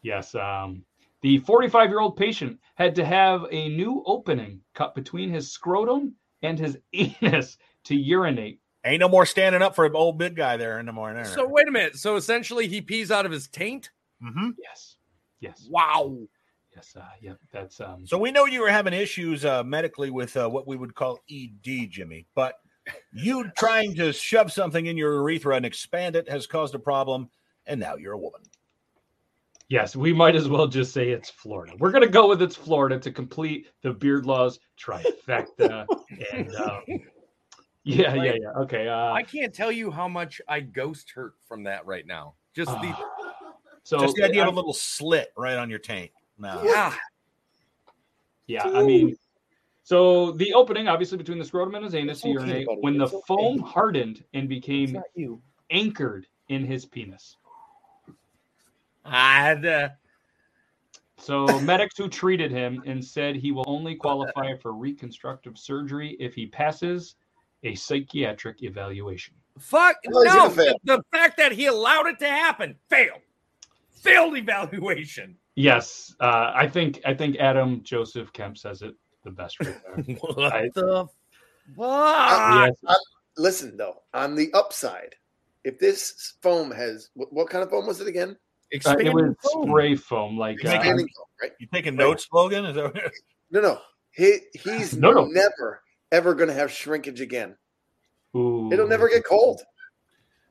Yes. Um, the forty-five-year-old patient had to have a new opening cut between his scrotum and his anus to urinate. Ain't no more standing up for an old big guy there in the morning. So wait a minute. So essentially he pees out of his taint? Mm-hmm. Yes. Yes. Wow. Yes, uh, yeah, that's um. So we know you were having issues uh, medically with uh, what we would call E D, Jimmy, but you trying to shove something in your urethra and expand it has caused a problem, and now you're a woman. Yes, we might as well just say it's Florida. We're going to go with it's Florida to complete the Beard Laws trifecta. and um, yeah, yeah, yeah. Okay, uh, I can't tell you how much I ghost hurt from that right now. Just uh, the so just the idea I'm, of a little slit right on your taint. No. Yeah. Yeah, I mean, so the opening, obviously, between the scrotum and his anus to urinate, okay, when it's the okay. foam hardened and became anchored in his penis. Ah, the... So medics who treated him and said he will only qualify for reconstructive surgery if he passes a psychiatric evaluation. Fuck, no, the, the fact that he allowed it to happen, failed. Failed evaluation. Yes, uh, I think I think Adam Joseph Kemp says it the best. what I, the fuck? I, yes. I, listen, though, on the upside, if this foam has what, what kind of foam was it again? Expanding uh, it was foam. Spray foam, like uh, foam, right? You taking notes, Logan? Is that what no, no, he he's no, no. never ever going to have shrinkage again. Ooh. It'll never get cold.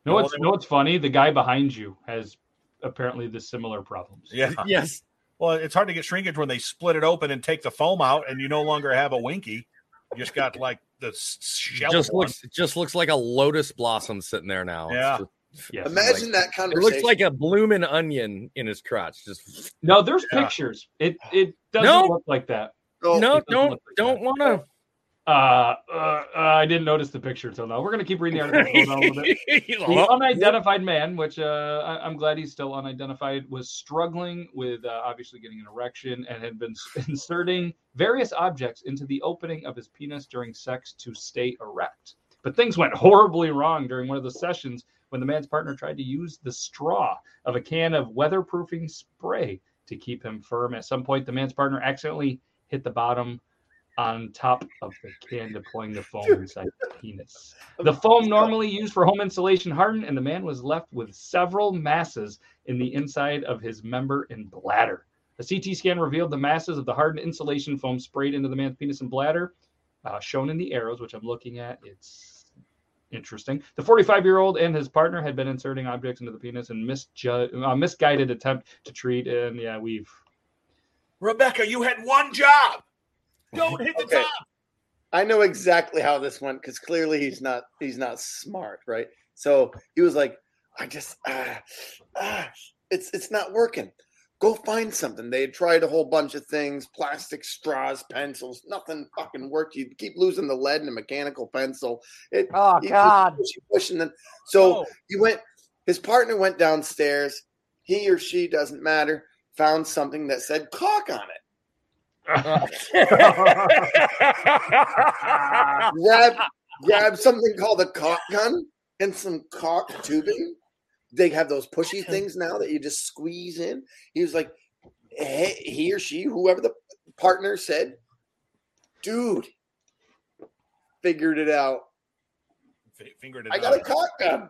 No, it's no, it's funny. The guy behind you has. Apparently the similar problems. Yeah. Yes. Well, it's hard to get shrinkage when they split it open and take the foam out and you no longer have a winky. You just got like the shell. Just one. looks it just looks like a lotus blossom sitting there now. Yeah. Just, yes. Imagine like, that conversation. It looks like a blooming onion in his crotch. Just No, there's yeah. pictures. It it doesn't no. look like that. No, no don't like don't want to Uh, uh, uh, I didn't notice the picture until now. We're going to keep reading the article. A little bit. The unidentified man, which uh, I, I'm glad he's still unidentified, was struggling with uh, obviously getting an erection and had been inserting various objects into the opening of his penis during sex to stay erect. But things went horribly wrong during one of the sessions when the man's partner tried to use the straw of a can of weatherproofing spray to keep him firm. At some point, the man's partner accidentally hit the bottom on top of the can, deploying the foam inside the penis. The foam normally used for home insulation hardened, and the man was left with several masses in the inside of his member and bladder. A C T scan revealed the masses of the hardened insulation foam sprayed into the man's penis and bladder, uh, shown in the arrows, which I'm looking at. It's interesting. The forty-five-year-old and his partner had been inserting objects into the penis and misjudged, uh, misguided attempt to treat, and yeah, we've... Rebecca, you had one job! Don't hit the okay. top. I know exactly how this went because clearly he's not he's not smart, right? So he was like, I just ah, ah, it's it's not working. Go find something. They had tried a whole bunch of things, plastic straws, pencils, nothing fucking worked. You keep losing the lead in a mechanical pencil. It, oh God. Push, push, and then, so oh. he went, his partner went downstairs, he or she doesn't matter, found something that said cock on it. grab, grab something called a cock gun and some cock tubing, they have those pushy things now that you just squeeze in. He was like, hey, he or she, whoever the partner said, dude, figured it out. Fingered it I out. I got a cock gun.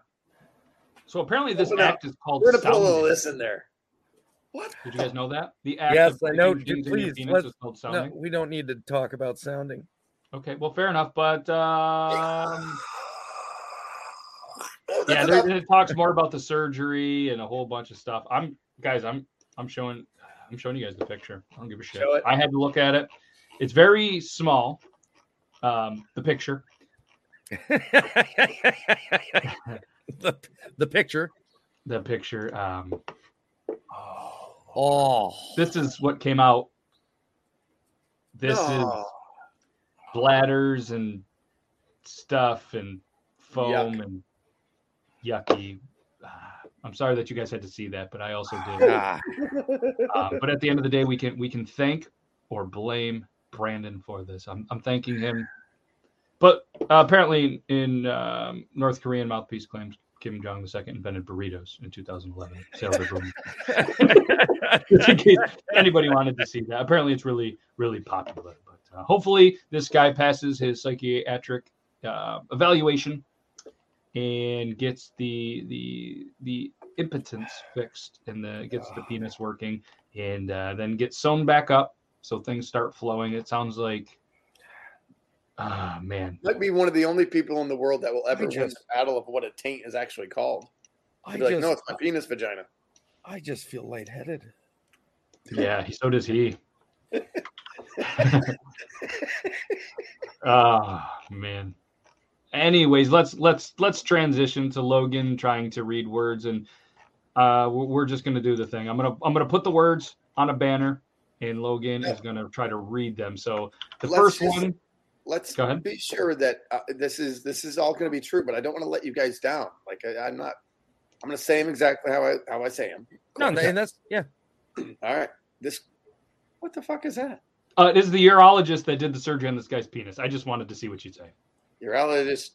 So apparently this Open act up. is called We're going to put a little this in there. What? Did you guys know that? The act yes, of I know. Dude, please, let's, is called sounding. No, we don't need to talk about sounding. Okay, well, fair enough, but um, yeah, there, it talks more about the surgery and a whole bunch of stuff. I'm guys, I'm I'm showing I'm showing you guys the picture. I don't give a shit. I had to look at it. It's very small. Um, the picture. the the picture. The picture. Um, oh, oh, this is what came out. This oh. is. Bladders and stuff and foam Yuck. and yucky. Ah, I'm sorry that you guys had to see that, but I also did. Ah. um, but at the end of the day, we can we can thank or blame Brandon for this. I'm I'm thanking him. But uh, apparently, in um, North Korean mouthpiece claims Kim Jong the Second invented burritos in two thousand eleven. Just in case anybody wanted to see that. Apparently, it's really really popular. Uh, hopefully, this guy passes his psychiatric uh, evaluation and gets the the the impotence fixed and the, gets the penis working and uh, then gets sewn back up so things start flowing. It sounds like, ah, uh, man. Might be one of the only people in the world that will ever just, win the battle of what a taint is actually called. I'd be like, no, it's my penis vagina. I just feel lightheaded. Yeah, so does he. Oh man. Anyways, let's let's let's transition to Logan trying to read words, and uh, we're just gonna do the thing. I'm gonna I'm gonna put the words on a banner, and Logan yeah. is gonna try to read them. So the let's first just, one. Let's go ahead. Be sure that uh, this is this is all gonna be true, but I don't want to let you guys down. Like I, I'm not. I'm gonna say them exactly how I how I say them. No, cool. and that's yeah. All right. This. What the fuck is that? Uh, it is the urologist that did the surgery on this guy's penis. I just wanted to see what you'd say. Urologist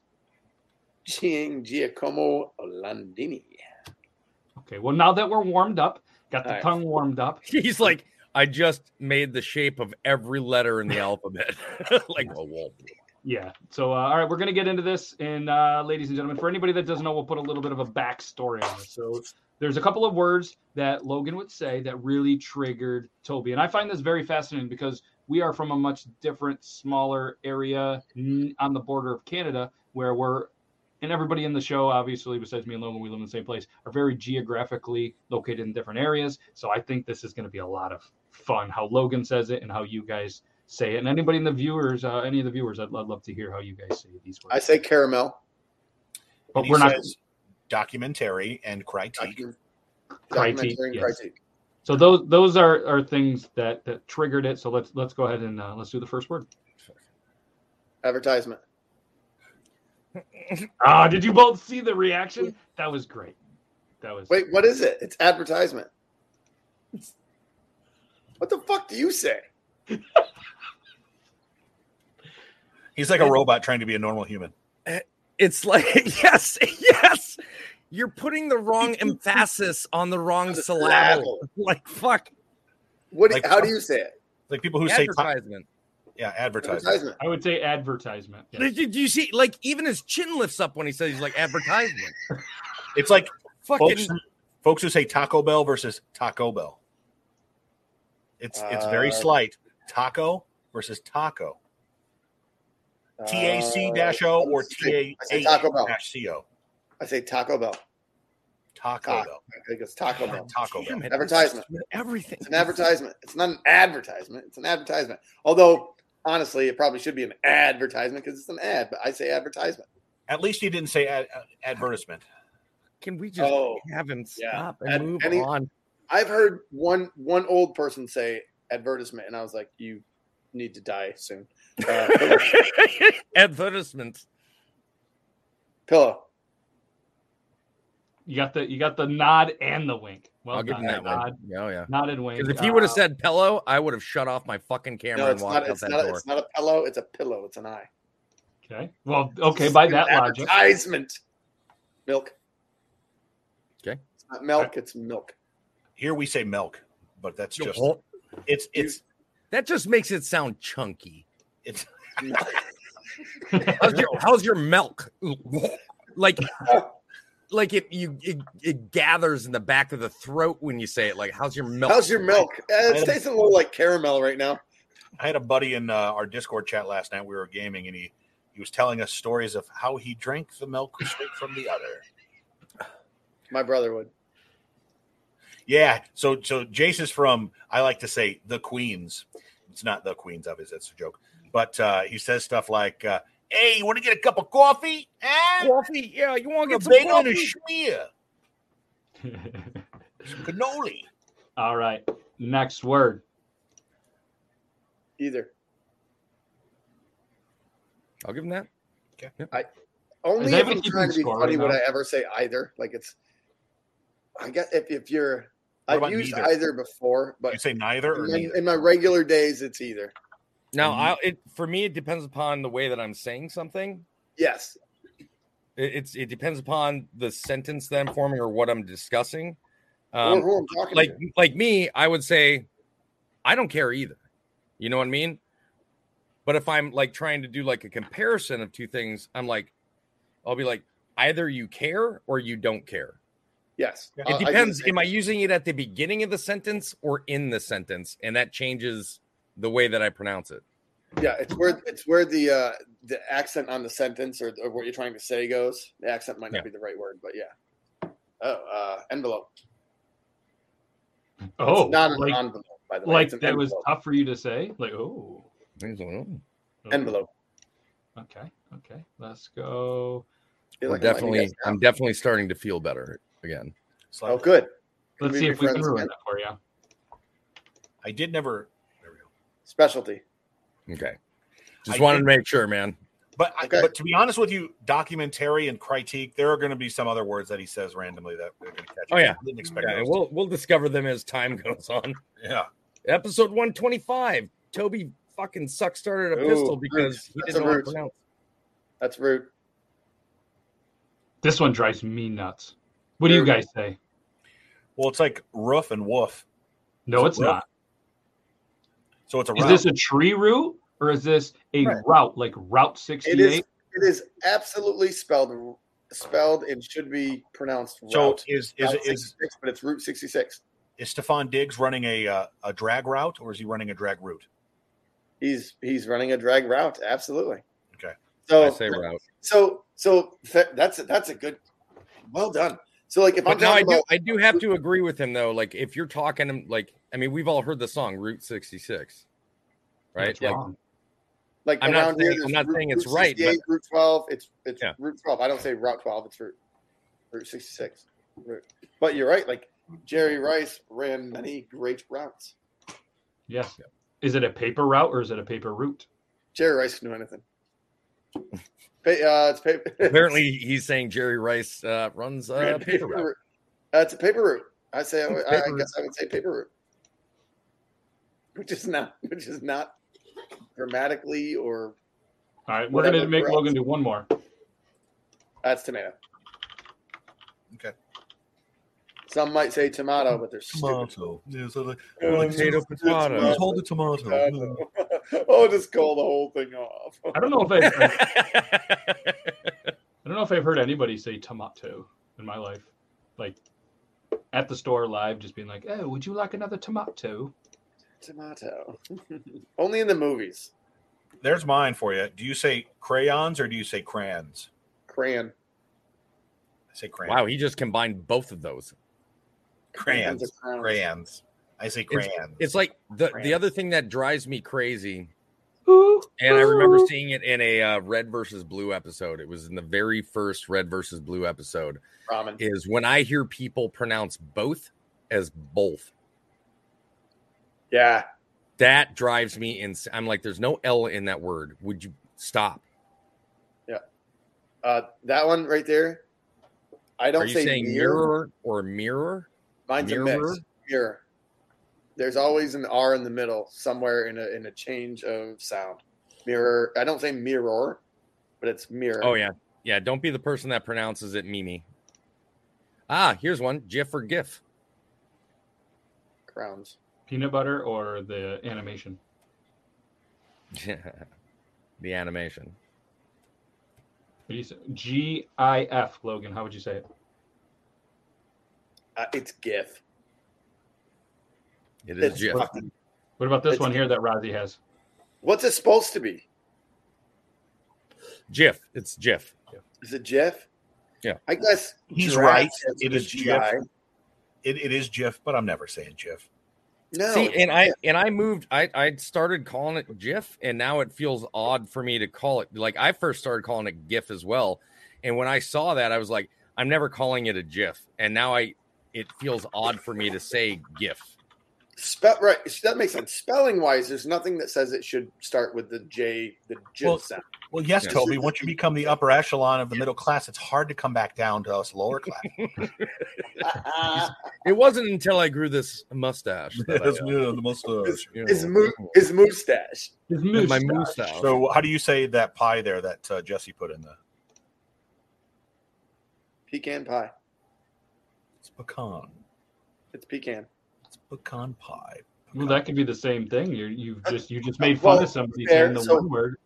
Giacomo Landini. Okay, well, now that we're warmed up, got the All tongue right. warmed up. He's like, I just made the shape of every letter in the alphabet. Like, yes. Well, yeah. So, uh, all right, we're going to get into this. And, uh, ladies and gentlemen, for anybody that doesn't know, we'll put a little bit of a backstory on it. So, there's a couple of words that Logan would say that really triggered Toby. And I find this very fascinating because we are from a much different, smaller area on the border of Canada where we're, and everybody in the show, obviously, besides me and Logan, we live in the same place, are very geographically located in different areas. So I think this is going to be a lot of fun, how Logan says it and how you guys say it. And anybody in the viewers, uh, any of the viewers, I'd, I'd love to hear how you guys say these words. I say caramel. But we're not... Says- Documentary and critique. Critique, yes. So those those are, are things that, that triggered it. So let's let's go ahead and uh, let's do the first word. Advertisement. Ah, did you both see the reaction? That was great. That was. Wait, what is it? It's advertisement. What the fuck do you say? He's like a robot trying to be a normal human. It's like, yes, yes. You're putting the wrong emphasis on the wrong the syllable. syllable. Like, fuck. What? Do, like, how do you say it? Like people who advertisement. say advertisement. Yeah, advertisement. advertisement. I would say advertisement. Yeah. Like, do you see? Like even his chin lifts up when he says he's like advertisement. It's like fucking folks, folks who say Taco Bell versus Taco Bell. It's uh, it's very slight. Taco versus taco. T A C O or T A C O. I say Taco Bell. Taco ah, Bell. I think it's Taco Bell. Taco Bell. Advertisement. Everything. It's an advertisement. It's not an advertisement. It's an advertisement. Although, honestly, it probably should be an advertisement because it's an ad, but I say advertisement. At least you didn't say ad- advertisement. Can we just oh, have him stop yeah. and ad- move any, on? I've heard one one old person say advertisement, and I was like, you need to die soon. Uh, advertisements. Pillow. You got the you got the nod and the wink. Well, I'll give him that nod. Oh yeah, nod and wink. Because if he would have uh, said pillow, I would have shut off my fucking camera no, and walked not, out that not, door. It's not a pillow. It's a pillow. It's an eye. Okay. Well, okay. By that logic. Advertisement. Milk. Okay. not milk, it's milk. Here we say milk, but that's just it's it's that just makes it sound chunky. It's how's, your, how's your milk? Like like it you it, it gathers in the back of the throat when you say it. Like how's your milk? How's your milk? Uh, it tastes a little like caramel right now. I had a buddy in uh, our Discord chat last night. We were gaming, and he he was telling us stories of how he drank the milk straight from the udder. My brother would. Yeah, so so Jace is from, I like to say, the Queens. It's not the Queens, obviously. That's a joke. But uh, he says stuff like, uh, hey, you want to get a cup of coffee? Eh? Coffee, yeah. You want to get some bacon coffee? And a schmear. Some cannoli. All right, next word. Either. I'll give him that. Okay. Yep. I only if I'm trying to be funny would I ever say either. Like it's, I guess if, if you're, what I've used neither? either before, but you say neither or in, neither? In my regular days, it's either. Now, mm-hmm. I it for me it depends upon the way that I'm saying something. Yes. It, it's it depends upon the sentence that I'm forming or what I'm discussing. Um, who, who I'm like to. like me, I would say, I don't care either. You know what I mean? But if I'm like trying to do like a comparison of two things, I'm like, I'll be like, either you care or you don't care. Yes. It uh, depends. I Am I using it at the beginning of the sentence or in the sentence? And that changes the way that I pronounce it. Yeah. It's where, it's where the, uh, the accent on the sentence or, or what you're trying to say goes. The accent might not yeah. be the right word, but yeah. Oh, uh, envelope. Oh, it's not an like- envelope. By the way. Like that envelope. Was tough for you to say? Like, oh. Envelope. Okay. Okay. Let's go. We're like definitely, I'm, I'm definitely starting to feel better again. Slightly. Oh, good. Let's see if we can ruin that for you. I did never. There we go. Specialty. Okay. Just I wanted did, to make sure, man. But okay. I, but to be honest with you, documentary and critique, there are going to be some other words that he says randomly that we're going to catch. Oh, yeah. I didn't expect yeah we'll, we'll discover them as time goes on. Yeah. Episode one twenty-five, Toby fucking suck started a Ooh, pistol because he didn't know how to pronounce. That's rude. This one drives me nuts. What do you guys say? Well, it's like roof and woof. No, it's, it's not. So it's a route. Is this a tree root or is this a right. route, like Route sixty-eight? It is, it is absolutely spelled spelled and should be pronounced route. So is, is, route is, is but it's Route sixty-six. Is Stefan Diggs running a uh, a drag route, or is he running a drag route? He's he's running a drag route, absolutely. Okay. So I say route. So so that's that's a good, well done. So like if but I'm no, I do about- I do have to agree with him though. Like if you're talking like I mean we've all heard the song Route sixty-six, right? Like, like I'm not saying, here, I'm not route, saying it's route right. But, route twelve, it's it's yeah. Route twelve. I don't say Route twelve. It's Route Route sixty-six. Route. But you're right, like. Jerry Rice ran many great routes. Yes. Is it a paper route or is it a paper route? Jerry Rice can do anything. Pa- uh, it's paper. Apparently, he's saying Jerry Rice uh, runs a paper, paper route. route. Uh, it's a paper route. I say. I, would, I, I guess I would say paper route, which is not, which is not grammatically or. All right, we're going to make routes. Logan do one more. That's tomato. Okay. Some might say tomato, but they're stupid. Tomato. Yeah, so like, oh, like potato, potato. Just hold the tomato. tomato. Oh, just call the whole thing off. I don't know if I've, I don't know if I've heard anybody say tomato in my life, like at the store live, just being like, "Oh, would you like another tomato?" Tomato. Only in the movies. There's mine for you. Do you say crayons or do you say crayons? Crayon. I say crayon. Wow, he just combined both of those. Crayons, crayons. I say crayons. It's, it's like the, the other thing that drives me crazy, ooh, and ooh. I remember seeing it in a uh, Red versus Blue episode. It was in the very first Red versus Blue episode. Ramen. Is when I hear people pronounce both as both. Yeah, that drives me insane. I'm like, there's no L in that word. Would you stop? Yeah, uh, that one right there. I don't Are you say saying mirror, mirror or mirror. Mine's mirror. a mix. Mirror. There's always an R in the middle somewhere in a in a change of sound. Mirror. I don't say mirror, but it's mirror. Oh yeah, yeah. Don't be the person that pronounces it Mimi. Ah, here's one. GIF or GIF? Crowns. Peanut butter or the animation? The animation. What do you say? G I F, Logan. How would you say it? Uh, it's GIF. It is it's GIF. Fucking, what about this one here that Rozzy has? What's it supposed to be? GIF. It's GIF. Is it GIF? Yeah. I guess he's right. It is GIF. It, it is GIF, but I'm never saying GIF. No. See, and I and I moved. I I started calling it GIF, and now it feels odd for me to call it. Like I first started calling it GIF as well, and when I saw that, I was like, I'm never calling it a GIF, and now I it feels odd for me to say GIF. Spell right. That makes sense. Spelling wise, there's nothing that says it should start with the J, the J well, sound. Well, yes, yeah. Toby. Once you become the upper echelon of the middle class, it's hard to come back down to us lower class. It wasn't until I grew this mustache. That I, uh, the mustache. His, his, mo- his mustache. His mustache. My mustache. So, how do you say that pie there that uh, Jesse put in there? Pecan pie. It's pecan. It's pecan. Pecan pie. Pecan. Well, that could be the same thing. You you've just you just made fun well, of somebody saying the so one word.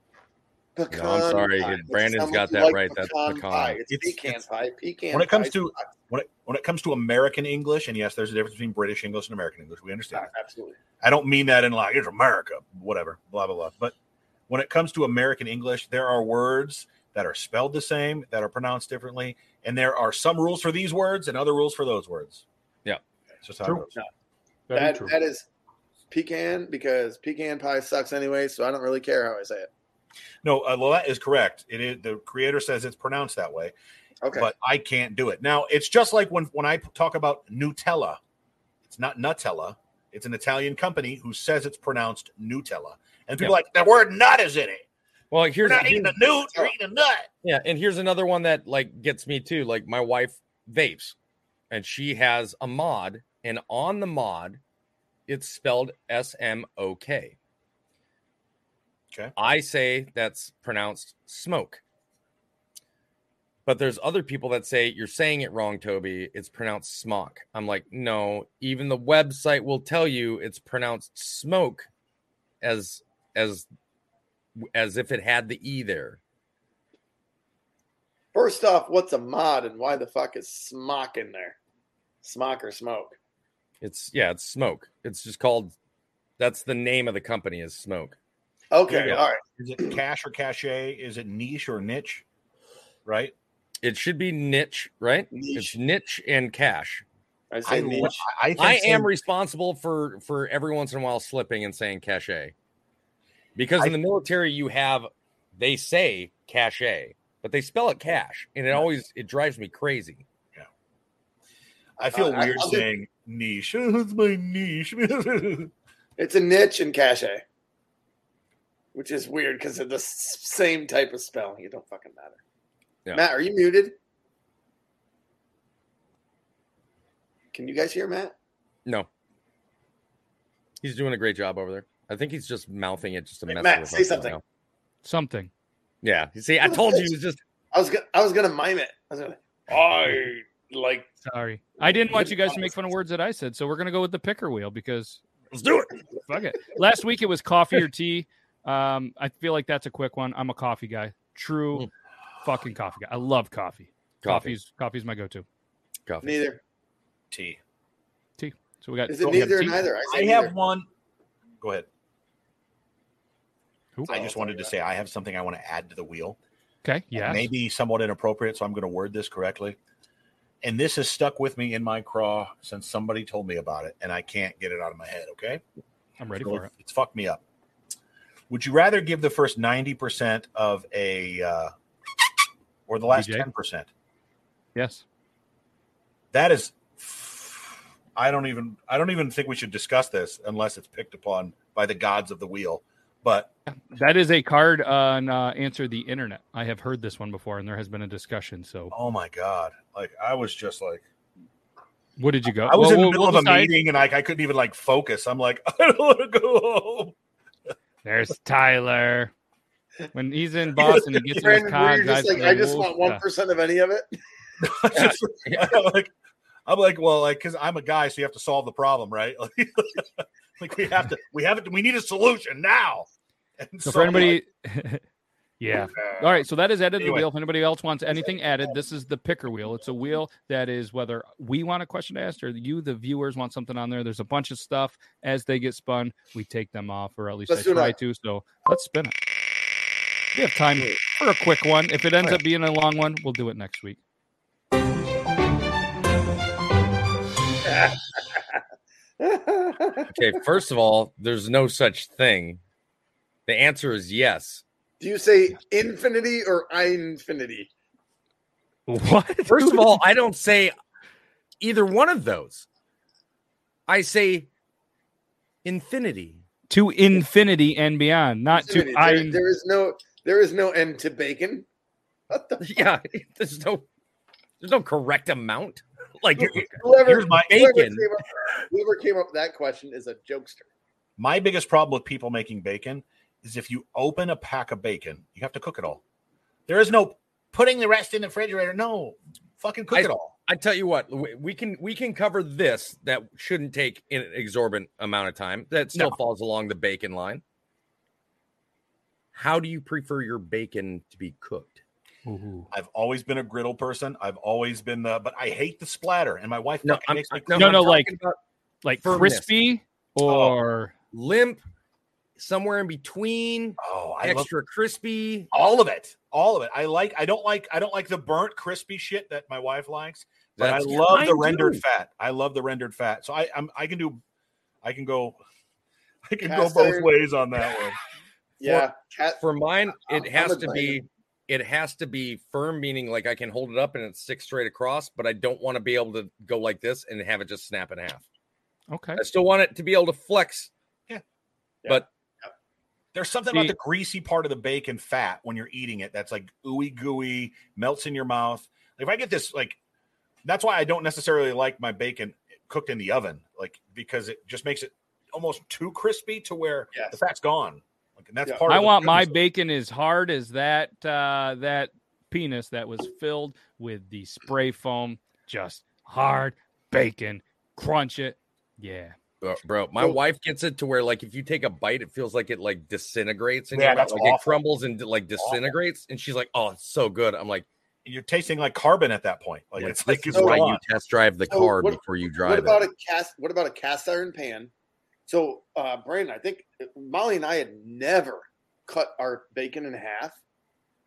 Pecan no, I'm sorry, pie. Brandon's got that like right. Pecan That's pecan. Pie. It's, it's pecan it's, pie. Pecan. When it comes pie, to pie. when it, when it comes to American English, and yes, there's a difference between British English and American English. We understand. Ah, absolutely. I don't mean that in like it's America, whatever, blah blah blah. But when it comes to American English, there are words that are spelled the same, that are pronounced differently, and there are some rules for these words and other rules for those words. Yeah, that's just how True. It goes. That, that is pecan because pecan pie sucks anyway, so I don't really care how I say it. No, uh, well, that is correct. It is the creator says it's pronounced that way. Okay, but I can't do it. Now it's just like when when I talk about Nutella, it's not Nutella. It's an Italian company who says it's pronounced Nutella, and people yeah. are like that word "nut" is in it. Well, here's you're not eating a nut, you're eating a nut. Yeah, and here's another one that like gets me too. Like my wife vapes, and she has a mod. And on the mod, it's spelled S M O K. Okay. I say that's pronounced smoke. But there's other people that say, you're saying it wrong, Toby. It's pronounced smock. I'm like, no, even the website will tell you it's pronounced smoke as as as if it had the E there. First off, what's a mod and why the fuck is smock in there? Smock or smoke? It's yeah, it's smoke. It's just called. That's the name of the company is Smoke. Okay, all right. Is it cash or cachet? Is it niche or niche? Right. It should be niche, right? Niche. It's niche and cash. I say I, niche. I, I, I am so. responsible for for every once in a while slipping and saying cachet, because I, in the military you have they say cachet, but they spell it cash, and it yeah. always it drives me crazy. I feel uh, weird I saying it. Niche. Oh, it's my niche. It's a niche and cachet, which is weird because they're the same type of spelling. It don't fucking matter. Yeah. Matt, are you muted? Can you guys hear Matt? No. He's doing a great job over there. I think he's just mouthing it just to hey, mess Matt, with us. Matt, say something. Now. Something. Yeah. You see, I told you it was just. I was gonna, I was gonna mime it. I was gonna. I... Like, sorry, I didn't want you guys to make fun of words that I said, so we're gonna go with the picker wheel because let's do it. Fuck it. Last week it was coffee or tea. Um, I feel like that's a quick one. I'm a coffee guy, true mm. fucking coffee guy. I love coffee. coffee. Coffee's coffee's my go-to. Coffee. Neither tea. Tea. So we got. Is it neither or neither? I, I have neither. one. Go ahead. Who? I just wanted to say I have something I want to add to the wheel. Okay. Yeah. Maybe somewhat inappropriate, so I'm going to word this correctly. And this has stuck with me in my craw since somebody told me about it, and I can't get it out of my head, okay? I'm ready so for it. It's fucked me up. Would you rather give the first ninety percent of a uh, or the last D J? ten percent? Yes. That is I don't even I don't even think we should discuss this unless it's picked upon by the gods of the wheel. But that is a card on uh, Answer the Internet. I have heard this one before, and there has been a discussion. So, oh my god, like I was just like, what did you go? I was well, in the we'll, middle we'll of decide. a meeting, and like I couldn't even like focus. I'm like, I don't want to go home. There's Tyler when he's in Boston. He gets in his cogs. Like, I just want one percent of any of it. Just, yeah. like, I'm like, well, like, because I'm a guy, so you have to solve the problem, right? Like, we have to, we have it, we need a solution now. And so, so for anybody, like, yeah. Uh, all right, so that is added to anyway. The wheel. If anybody else wants anything added, this is the picker wheel. It's a wheel that is whether we want a question asked or you, the viewers, want something on there. There's a bunch of stuff. As they get spun, we take them off, or at least let's I try that. to. So let's spin it. We have time for a quick one. If it ends up being a long one, we'll do it next week. Okay, first of all, there's no such thing. The answer is yes. Do you say infinity or infinity? What? First of all, I don't say either one of those. I say infinity. To infinity and beyond, not infinity. to... There, there is no... There is no end to bacon. What the yeah, fuck? there's no there's no correct amount. Like whoever, here's my whoever bacon. Came up, whoever came up with that question is a jokester. My biggest problem with people making bacon is if you open a pack of bacon, you have to cook it all. There is no putting the rest in the refrigerator. No, fucking cook I, it all. I tell you what, we can we can cover this. That shouldn't take an exorbitant amount of time. That still no. falls along the bacon line. How do you prefer your bacon to be cooked? Ooh. I've always been a griddle person. I've always been the, but I hate the splatter. And my wife no, I'm, makes I'm, me no, no, no, like, like crispy or oh. limp, somewhere in between. Oh, I extra love, crispy, all of it, all of it. I like. I don't like. I don't like the burnt crispy shit that my wife likes. But That's I love the I rendered do. fat. I love the rendered fat. So I, I'm, I can do, I can go, I can Cast go both iron. ways on that one. Yeah, for, for mine, it has to be it has to be firm, meaning like I can hold it up and it's six straight across, but I don't want to be able to go like this and have it just snap in half. Okay, I still want it to be able to flex. Yeah, but yeah. there's something See, about the greasy part of the bacon fat when you're eating it that's like ooey gooey, melts in your mouth. If I get this, like that's why I don't necessarily like my bacon cooked in the oven, like because it just makes it almost too crispy to where yes. the fat's gone. And that's yeah. part I of want my stuff. Bacon as hard as that uh, that penis that was filled with the spray foam. Just hard bacon. Crunch it. Yeah. Bro, bro my so, wife gets it to where, like, if you take a bite, it feels like it, like, disintegrates. In yeah, your that's mouth. Like, it crumbles and, like, disintegrates. Awful. And she's like, oh, it's so good. I'm like. You're tasting, like, carbon at that point. Like, yeah, it's like. It's right. You test drive the so car what, before you drive what about it. A cast, what about a cast iron pan? So, uh, Brandon, I think Molly and I had never cut our bacon in half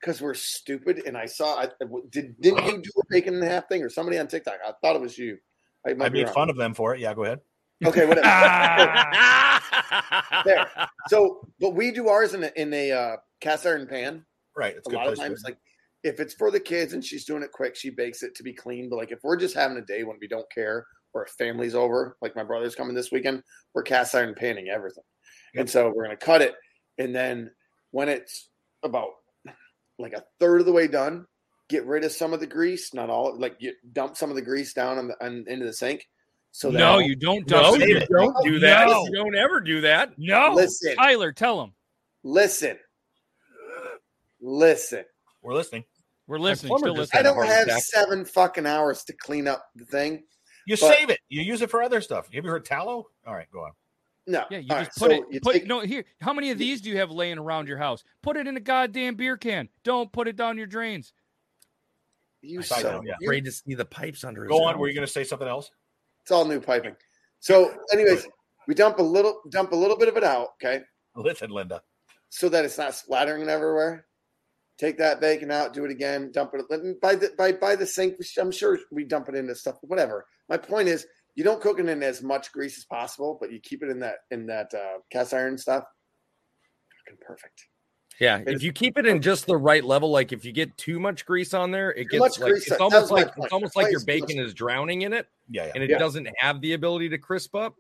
because we're stupid. And I saw, I, did, didn't you do a bacon in half thing or somebody on TikTok? I thought it was you. I, I made fun of them for it. Yeah, go ahead. Okay, whatever. there. So, but we do ours in a, in a uh, cast iron pan. Right. It's a good lot of times, like, if it's for the kids and she's doing it quick, she bakes it to be clean. But, like, if we're just having a day when we don't care, or if family's over, like my brother's coming this weekend, we're cast iron panning everything. Yep. And so we're going to cut it. And then when it's about like a third of the way done, get rid of some of the grease, not all, like you dump some of the grease down on the, on, into the sink. So that No, you don't, no, you don't, don't do that. No. You don't ever do that. No. Listen. Tyler, tell him. Listen. Listen. We're listening. We're listening. Still listening. I don't have back. seven fucking hours to clean up the thing. You but, save it. You use it for other stuff. Have you heard tallow? All right, go on. No. Yeah, you All just right, put so it. Put, take, no, here. How many of these do you have laying around your house? Put it in a goddamn beer can. Don't put it down your drains. You so yeah. afraid to see the pipes under his Go on. House. Were you going to say something else? It's all new piping. So, anyways, we dump a little, dump a little bit of it out. Okay. Listen, Linda. So that it's not splattering everywhere. Take that bacon out, do it again, dump it by the by by the sink. I'm sure we dump it into stuff, whatever. My point is, you don't cook it in as much grease as possible, but you keep it in that in that uh, cast iron stuff. Fucking perfect. Yeah, but if you keep it in just the right level, like if you get too much grease on there, it gets like grease, it's almost like it's almost like your bacon is drowning in it, yeah, yeah. and it yeah. doesn't have the ability to crisp up.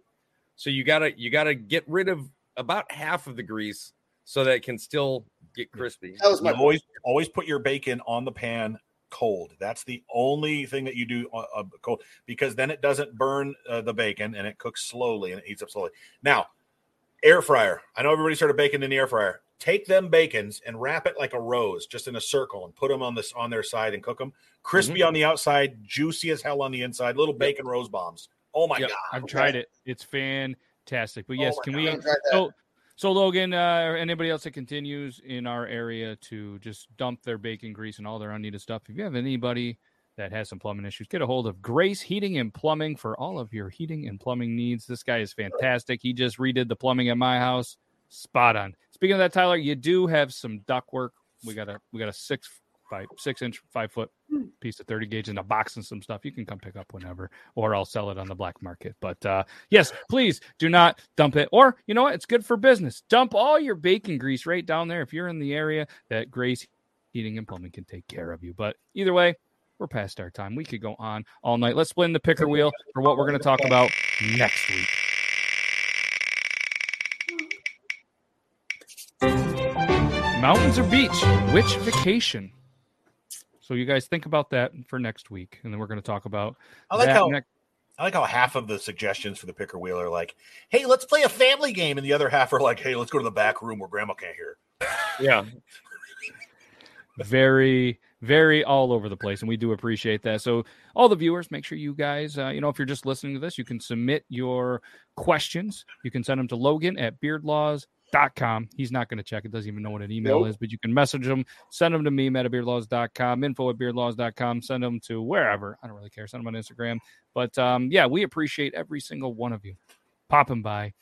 So you gotta you gotta get rid of about half of the grease so that it can still get crispy. That was my always always put your bacon on the pan cold. That's the only thing that you do uh, cold, because then it doesn't burn uh, the bacon and it cooks slowly and it eats up slowly. Now, air fryer. I know everybody's heard of bacon in the air fryer. Take them bacons and wrap it like a rose, just in a circle, and put them on this on their side and cook them. Crispy mm-hmm. on the outside, juicy as hell on the inside. Little bacon yep. rose bombs. Oh my yep. god! I've okay. tried it. It's fantastic. But yes, oh can god. we? So, so Logan, uh, anybody else that continues in our area to just dump their bacon grease and all their unneeded stuff. If you have anybody that has some plumbing issues, get a hold of Grace Heating and Plumbing for all of your heating and plumbing needs. This guy is fantastic. He just redid the plumbing at my house. Spot on. Speaking of that, Tyler, you do have some duct work. We got a we got a six by six inch, five foot piece of thirty gauge in a box and some stuff. You can come pick up whenever, or I'll sell it on the black market. But uh, yes, please do not dump it. Or you know what? It's good for business. Dump all your bacon grease right down there if you're in the area that Grace Heating and Plumbing can take care of you. But either way, we're past our time. We could go on all night. Let's spin the picker wheel for what we're going to talk about next week. Mountains or beach? Which vacation? So you guys think about that for next week, and then we're going to talk about. I like that how next- I like how half of the suggestions for the picker wheel are like, "Hey, let's play a family game," and the other half are like, "Hey, let's go to the back room where Grandma can't hear." Yeah. Very, very all over the place, and we do appreciate that. So all the viewers, make sure you guys, uh, you know, if you're just listening to this, you can submit your questions. You can send them to Logan at beard laws dot com. He's not going to check it. Doesn't even know what an email nope. is, but you can message him. Send them to me, Matt at beard laws dot com, info at beard laws dot com. Send them to wherever. I don't really care. Send them on Instagram. But, um, yeah, we appreciate every single one of you popping by,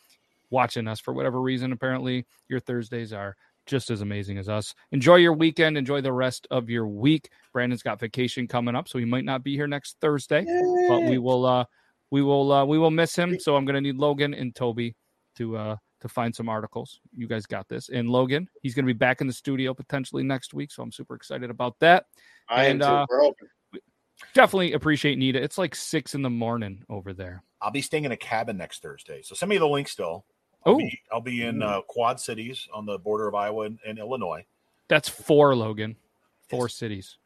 watching us for whatever reason. Apparently, your Thursdays are just as amazing as us. Enjoy your weekend. Enjoy the rest of your week. Brandon's got vacation coming up, so he might not be here next Thursday, Yay. but we will uh, we will, uh, we will miss him. So I'm going to need Logan and Toby to uh, to find some articles. You guys got this. And Logan, he's going to be back in the studio potentially next week, so I'm super excited about that. I and, am too, uh, bro. Definitely appreciate Nita. It's like six in the morning over there. I'll be staying in a cabin next Thursday, so send me the link still. I'll be, I'll be in uh, Quad Cities on the border of Iowa and, and Illinois. That's four, Logan. Four yes. cities.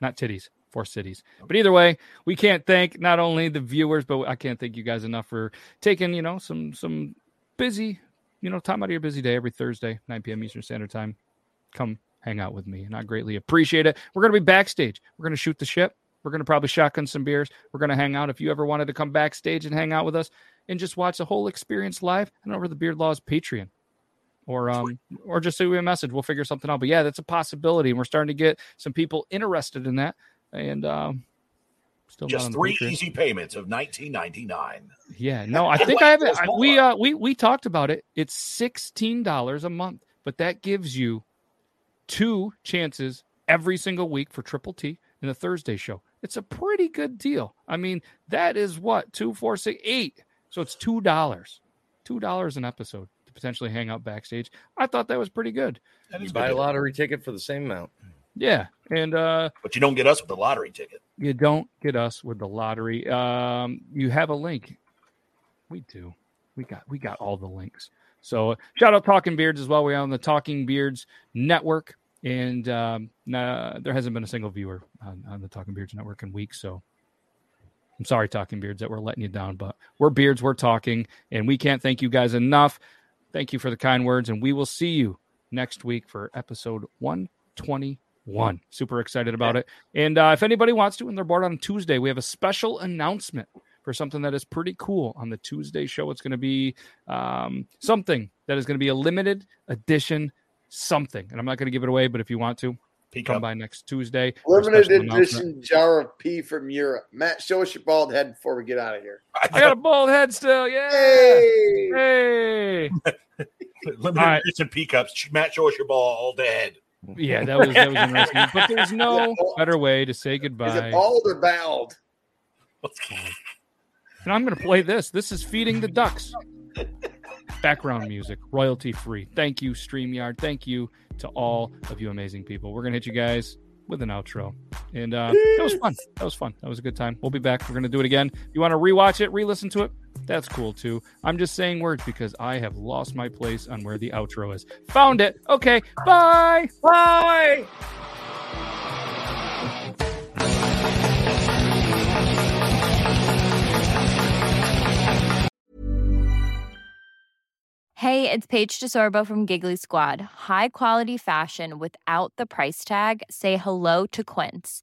Not titties. Four cities. Okay. But either way, we can't thank not only the viewers, but I can't thank you guys enough for taking, you know, some some busy, you know, time out of your busy day every Thursday, nine p.m. Eastern Standard Time. Come hang out with me, and I greatly appreciate it. We're going to be backstage. We're going to shoot the ship. We're going to probably shotgun some beers. We're going to hang out. If you ever wanted to come backstage and hang out with us and just watch the whole experience live, and over the Beard Laws Patreon, or um, or just send me a message. We'll figure something out. But yeah, that's a possibility, and we're starting to get some people interested in that. And um, still just three easy payments of nineteen ninety-nine. Yeah, no, I think I have it. We uh, we we talked about it. It's sixteen dollars a month, but that gives you two chances every single week for Triple T in the Thursday show. It's a pretty good deal. I mean, that is what two, four, six, eight. So it's two dollars, two dollars an episode to potentially hang out backstage. I thought that was pretty good. You buy a lottery ticket for the same amount. Yeah. and uh, But you don't get us with the lottery ticket. You don't get us with the lottery. Um, you have a link. We do. We got we got all the links. So shout out Talking Beards as well. We're on the Talking Beards Network. And um, nah, there hasn't been a single viewer on, on the Talking Beards Network in weeks, so. I'm sorry, Talking Beards, that we're letting you down, but we're Beards, we're talking, and we can't thank you guys enough. Thank you for the kind words, and we will see you next week for episode one twenty-one. Super excited about it. And uh, if anybody wants to, and they're bored on Tuesday, we have a special announcement for something that is pretty cool on the Tuesday show. It's going to be um, something that is going to be a limited edition something, and I'm not going to give it away, but if you want to, Peek come up. by next Tuesday. Limited edition jar of pee from Europe. Matt, show us your bald head before we get out of here. I got a bald head still. Yeah. Hey. hey. Limited right. edition pee cups. Matt, show us your bald head. Yeah, that was that was interesting. But there's no better way to say goodbye. Is it bald or bald? And I'm going to play this. This is Feeding the Ducks. Background music, royalty free. Thank you, StreamYard. Thank you to all of you amazing people. We're going to hit you guys with an outro. And uh, that was fun. That was fun. That was a good time. We'll be back. We're going to do it again. You want to rewatch it, re-listen to it? That's cool, too. I'm just saying words because I have lost my place on where the outro is. Found it. Okay. Bye. Bye. Hey, Hey, it's Paige DeSorbo from Giggly Squad. High quality fashion without the price tag. Say hello to Quince.